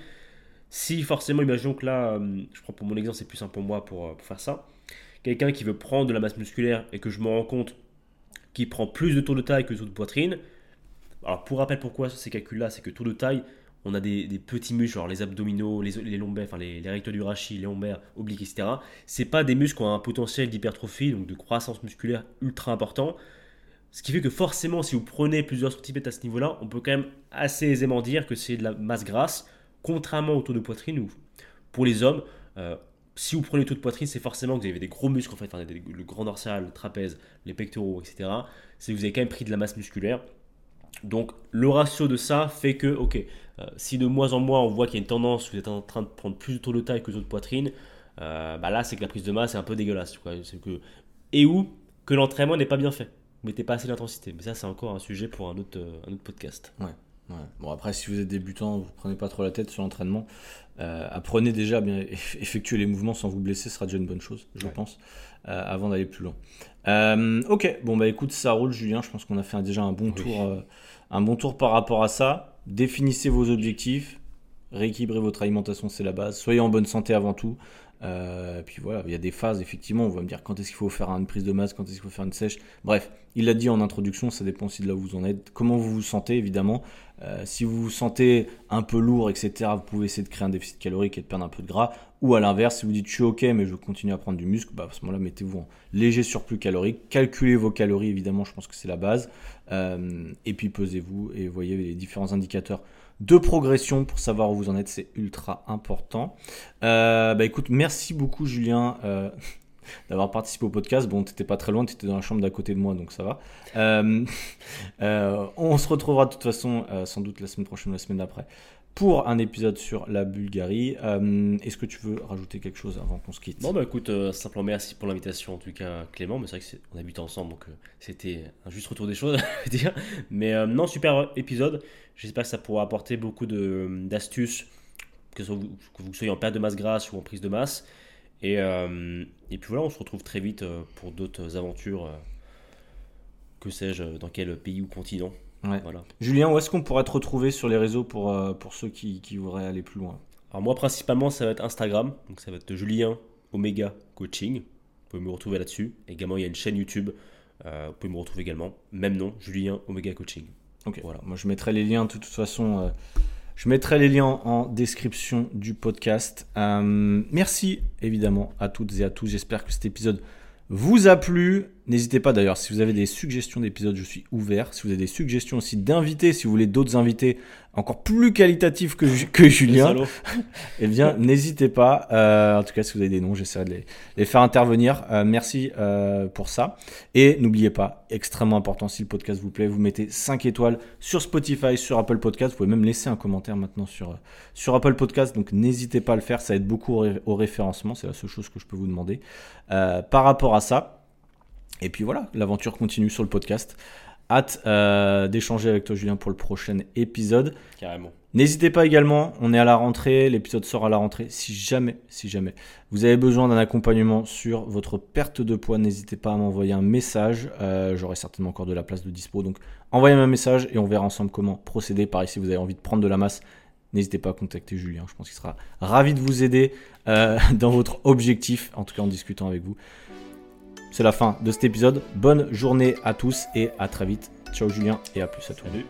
Si forcément, imaginons que là, je prends pour mon exemple, c'est plus simple pour moi pour faire ça. Quelqu'un qui veut prendre de la masse musculaire et que je me rends compte qu'il prend plus de tour de taille que de tour de poitrine. Alors pour rappel, pourquoi ces calculs-là, c'est que tour de taille, on a des petits muscles, genre les abdominaux, les lombaires, enfin les recto du rachis, les lombaires, obliques, etc. C'est pas des muscles qui ont un potentiel d'hypertrophie, donc de croissance musculaire ultra important. Ce qui fait que forcément, si vous prenez plusieurs centimètres à ce niveau-là, on peut quand même assez aisément dire que c'est de la masse grasse, contrairement au tour de poitrine où, pour les hommes, si vous prenez le taux de poitrine, c'est forcément que vous avez des gros muscles en fait, enfin, le grand dorsal, le trapèze, les pectoraux, etc. C'est que vous avez quand même pris de la masse musculaire. Donc le ratio de ça fait que, si de mois en mois on voit qu'il y a une tendance, vous êtes en train de prendre plus de taux de taille que de taux de poitrine, là c'est que la prise de masse est un peu dégueulasse, quoi. Que l'entraînement n'est pas bien fait, vous mettez pas assez d'intensité. Mais ça c'est encore un sujet pour un autre podcast. Ouais. Bon, après si vous êtes débutant, vous prenez pas trop la tête sur l'entraînement. Apprenez déjà à bien effectuer les mouvements sans vous blesser, ce sera déjà une bonne chose, je pense, avant d'aller plus loin. Écoute, ça roule Julien, je pense qu'on a fait déjà un bon tour par rapport à ça. Définissez vos objectifs, rééquilibrez votre alimentation, c'est la base, soyez en bonne santé avant tout. Puis voilà, il y a des phases, effectivement, on va me dire quand est-ce qu'il faut faire une prise de masse, quand est-ce qu'il faut faire une sèche. Bref, il l'a dit en introduction, ça dépend aussi de là où vous en êtes, comment vous vous sentez évidemment. Si vous vous sentez un peu lourd, etc., vous pouvez essayer de créer un déficit calorique et de perdre un peu de gras. Ou à l'inverse, si vous dites je suis ok mais je continue à prendre du muscle, à ce moment-là, mettez-vous en léger surplus calorique. Calculez vos calories, évidemment, je pense que c'est la base. Et puis pesez-vous et voyez les différents indicateurs de progression pour savoir où vous en êtes, c'est ultra important. Merci beaucoup Julien d'avoir participé au podcast. Bon, t'étais pas très loin, t'étais dans la chambre d'à côté de moi, donc ça va. On se retrouvera de toute façon sans doute la semaine prochaine ou la semaine d'après pour un épisode sur la Bulgarie. Est-ce que tu veux rajouter quelque chose avant qu'on se quitte ? Non, simplement merci pour l'invitation en tout cas Clément, mais c'est vrai qu'on habite ensemble, donc c'était un juste retour des choses, je veux dire. Mais super épisode, j'espère que ça pourra apporter beaucoup d'astuces, que vous soyez en perte de masse grasse ou en prise de masse. Et puis voilà, on se retrouve très vite pour d'autres aventures, que sais-je, dans quel pays ou continent. Ouais. Voilà. Julien, où est-ce qu'on pourrait te retrouver sur les réseaux pour ceux qui voudraient aller plus loin ? Alors moi principalement ça va être Instagram, donc ça va être Julien Omega Coaching, vous pouvez me retrouver là-dessus. Également il y a une chaîne YouTube, vous pouvez me retrouver également, même nom, Julien Omega Coaching. Okay. Voilà. Moi je mettrai les liens de toute façon, je mettrai les liens en description du podcast. Merci évidemment à toutes et à tous, j'espère que cet épisode vous a plu. N'hésitez pas d'ailleurs, si vous avez des suggestions d'épisodes, je suis ouvert. Si vous avez des suggestions aussi d'invités, si vous voulez d'autres invités encore plus qualitatifs que Julien, n'hésitez pas. En tout cas, si vous avez des noms, j'essaierai de les faire intervenir. Merci pour ça. Et n'oubliez pas, extrêmement important, si le podcast vous plaît, vous mettez 5 étoiles sur Spotify, sur Apple Podcast. Vous pouvez même laisser un commentaire maintenant sur Apple Podcast. Donc, n'hésitez pas à le faire. Ça aide beaucoup au référencement. C'est la seule chose que je peux vous demander par rapport à ça. Et puis voilà, l'aventure continue sur le podcast. Hâte d'échanger avec toi Julien pour le prochain épisode. Carrément. N'hésitez pas également, on est à la rentrée, l'épisode sort à la rentrée. Si jamais vous avez besoin d'un accompagnement sur votre perte de poids, n'hésitez pas à m'envoyer un message. J'aurai certainement encore de la place de dispo. Donc envoyez-moi un message et on verra ensemble comment procéder. Pareil, si vous avez envie de prendre de la masse, n'hésitez pas à contacter Julien. Je pense qu'il sera ravi de vous aider dans votre objectif, en tout cas en discutant avec vous. C'est la fin de cet épisode. Bonne journée à tous et à très vite. Ciao Julien et à plus à tous. Salut.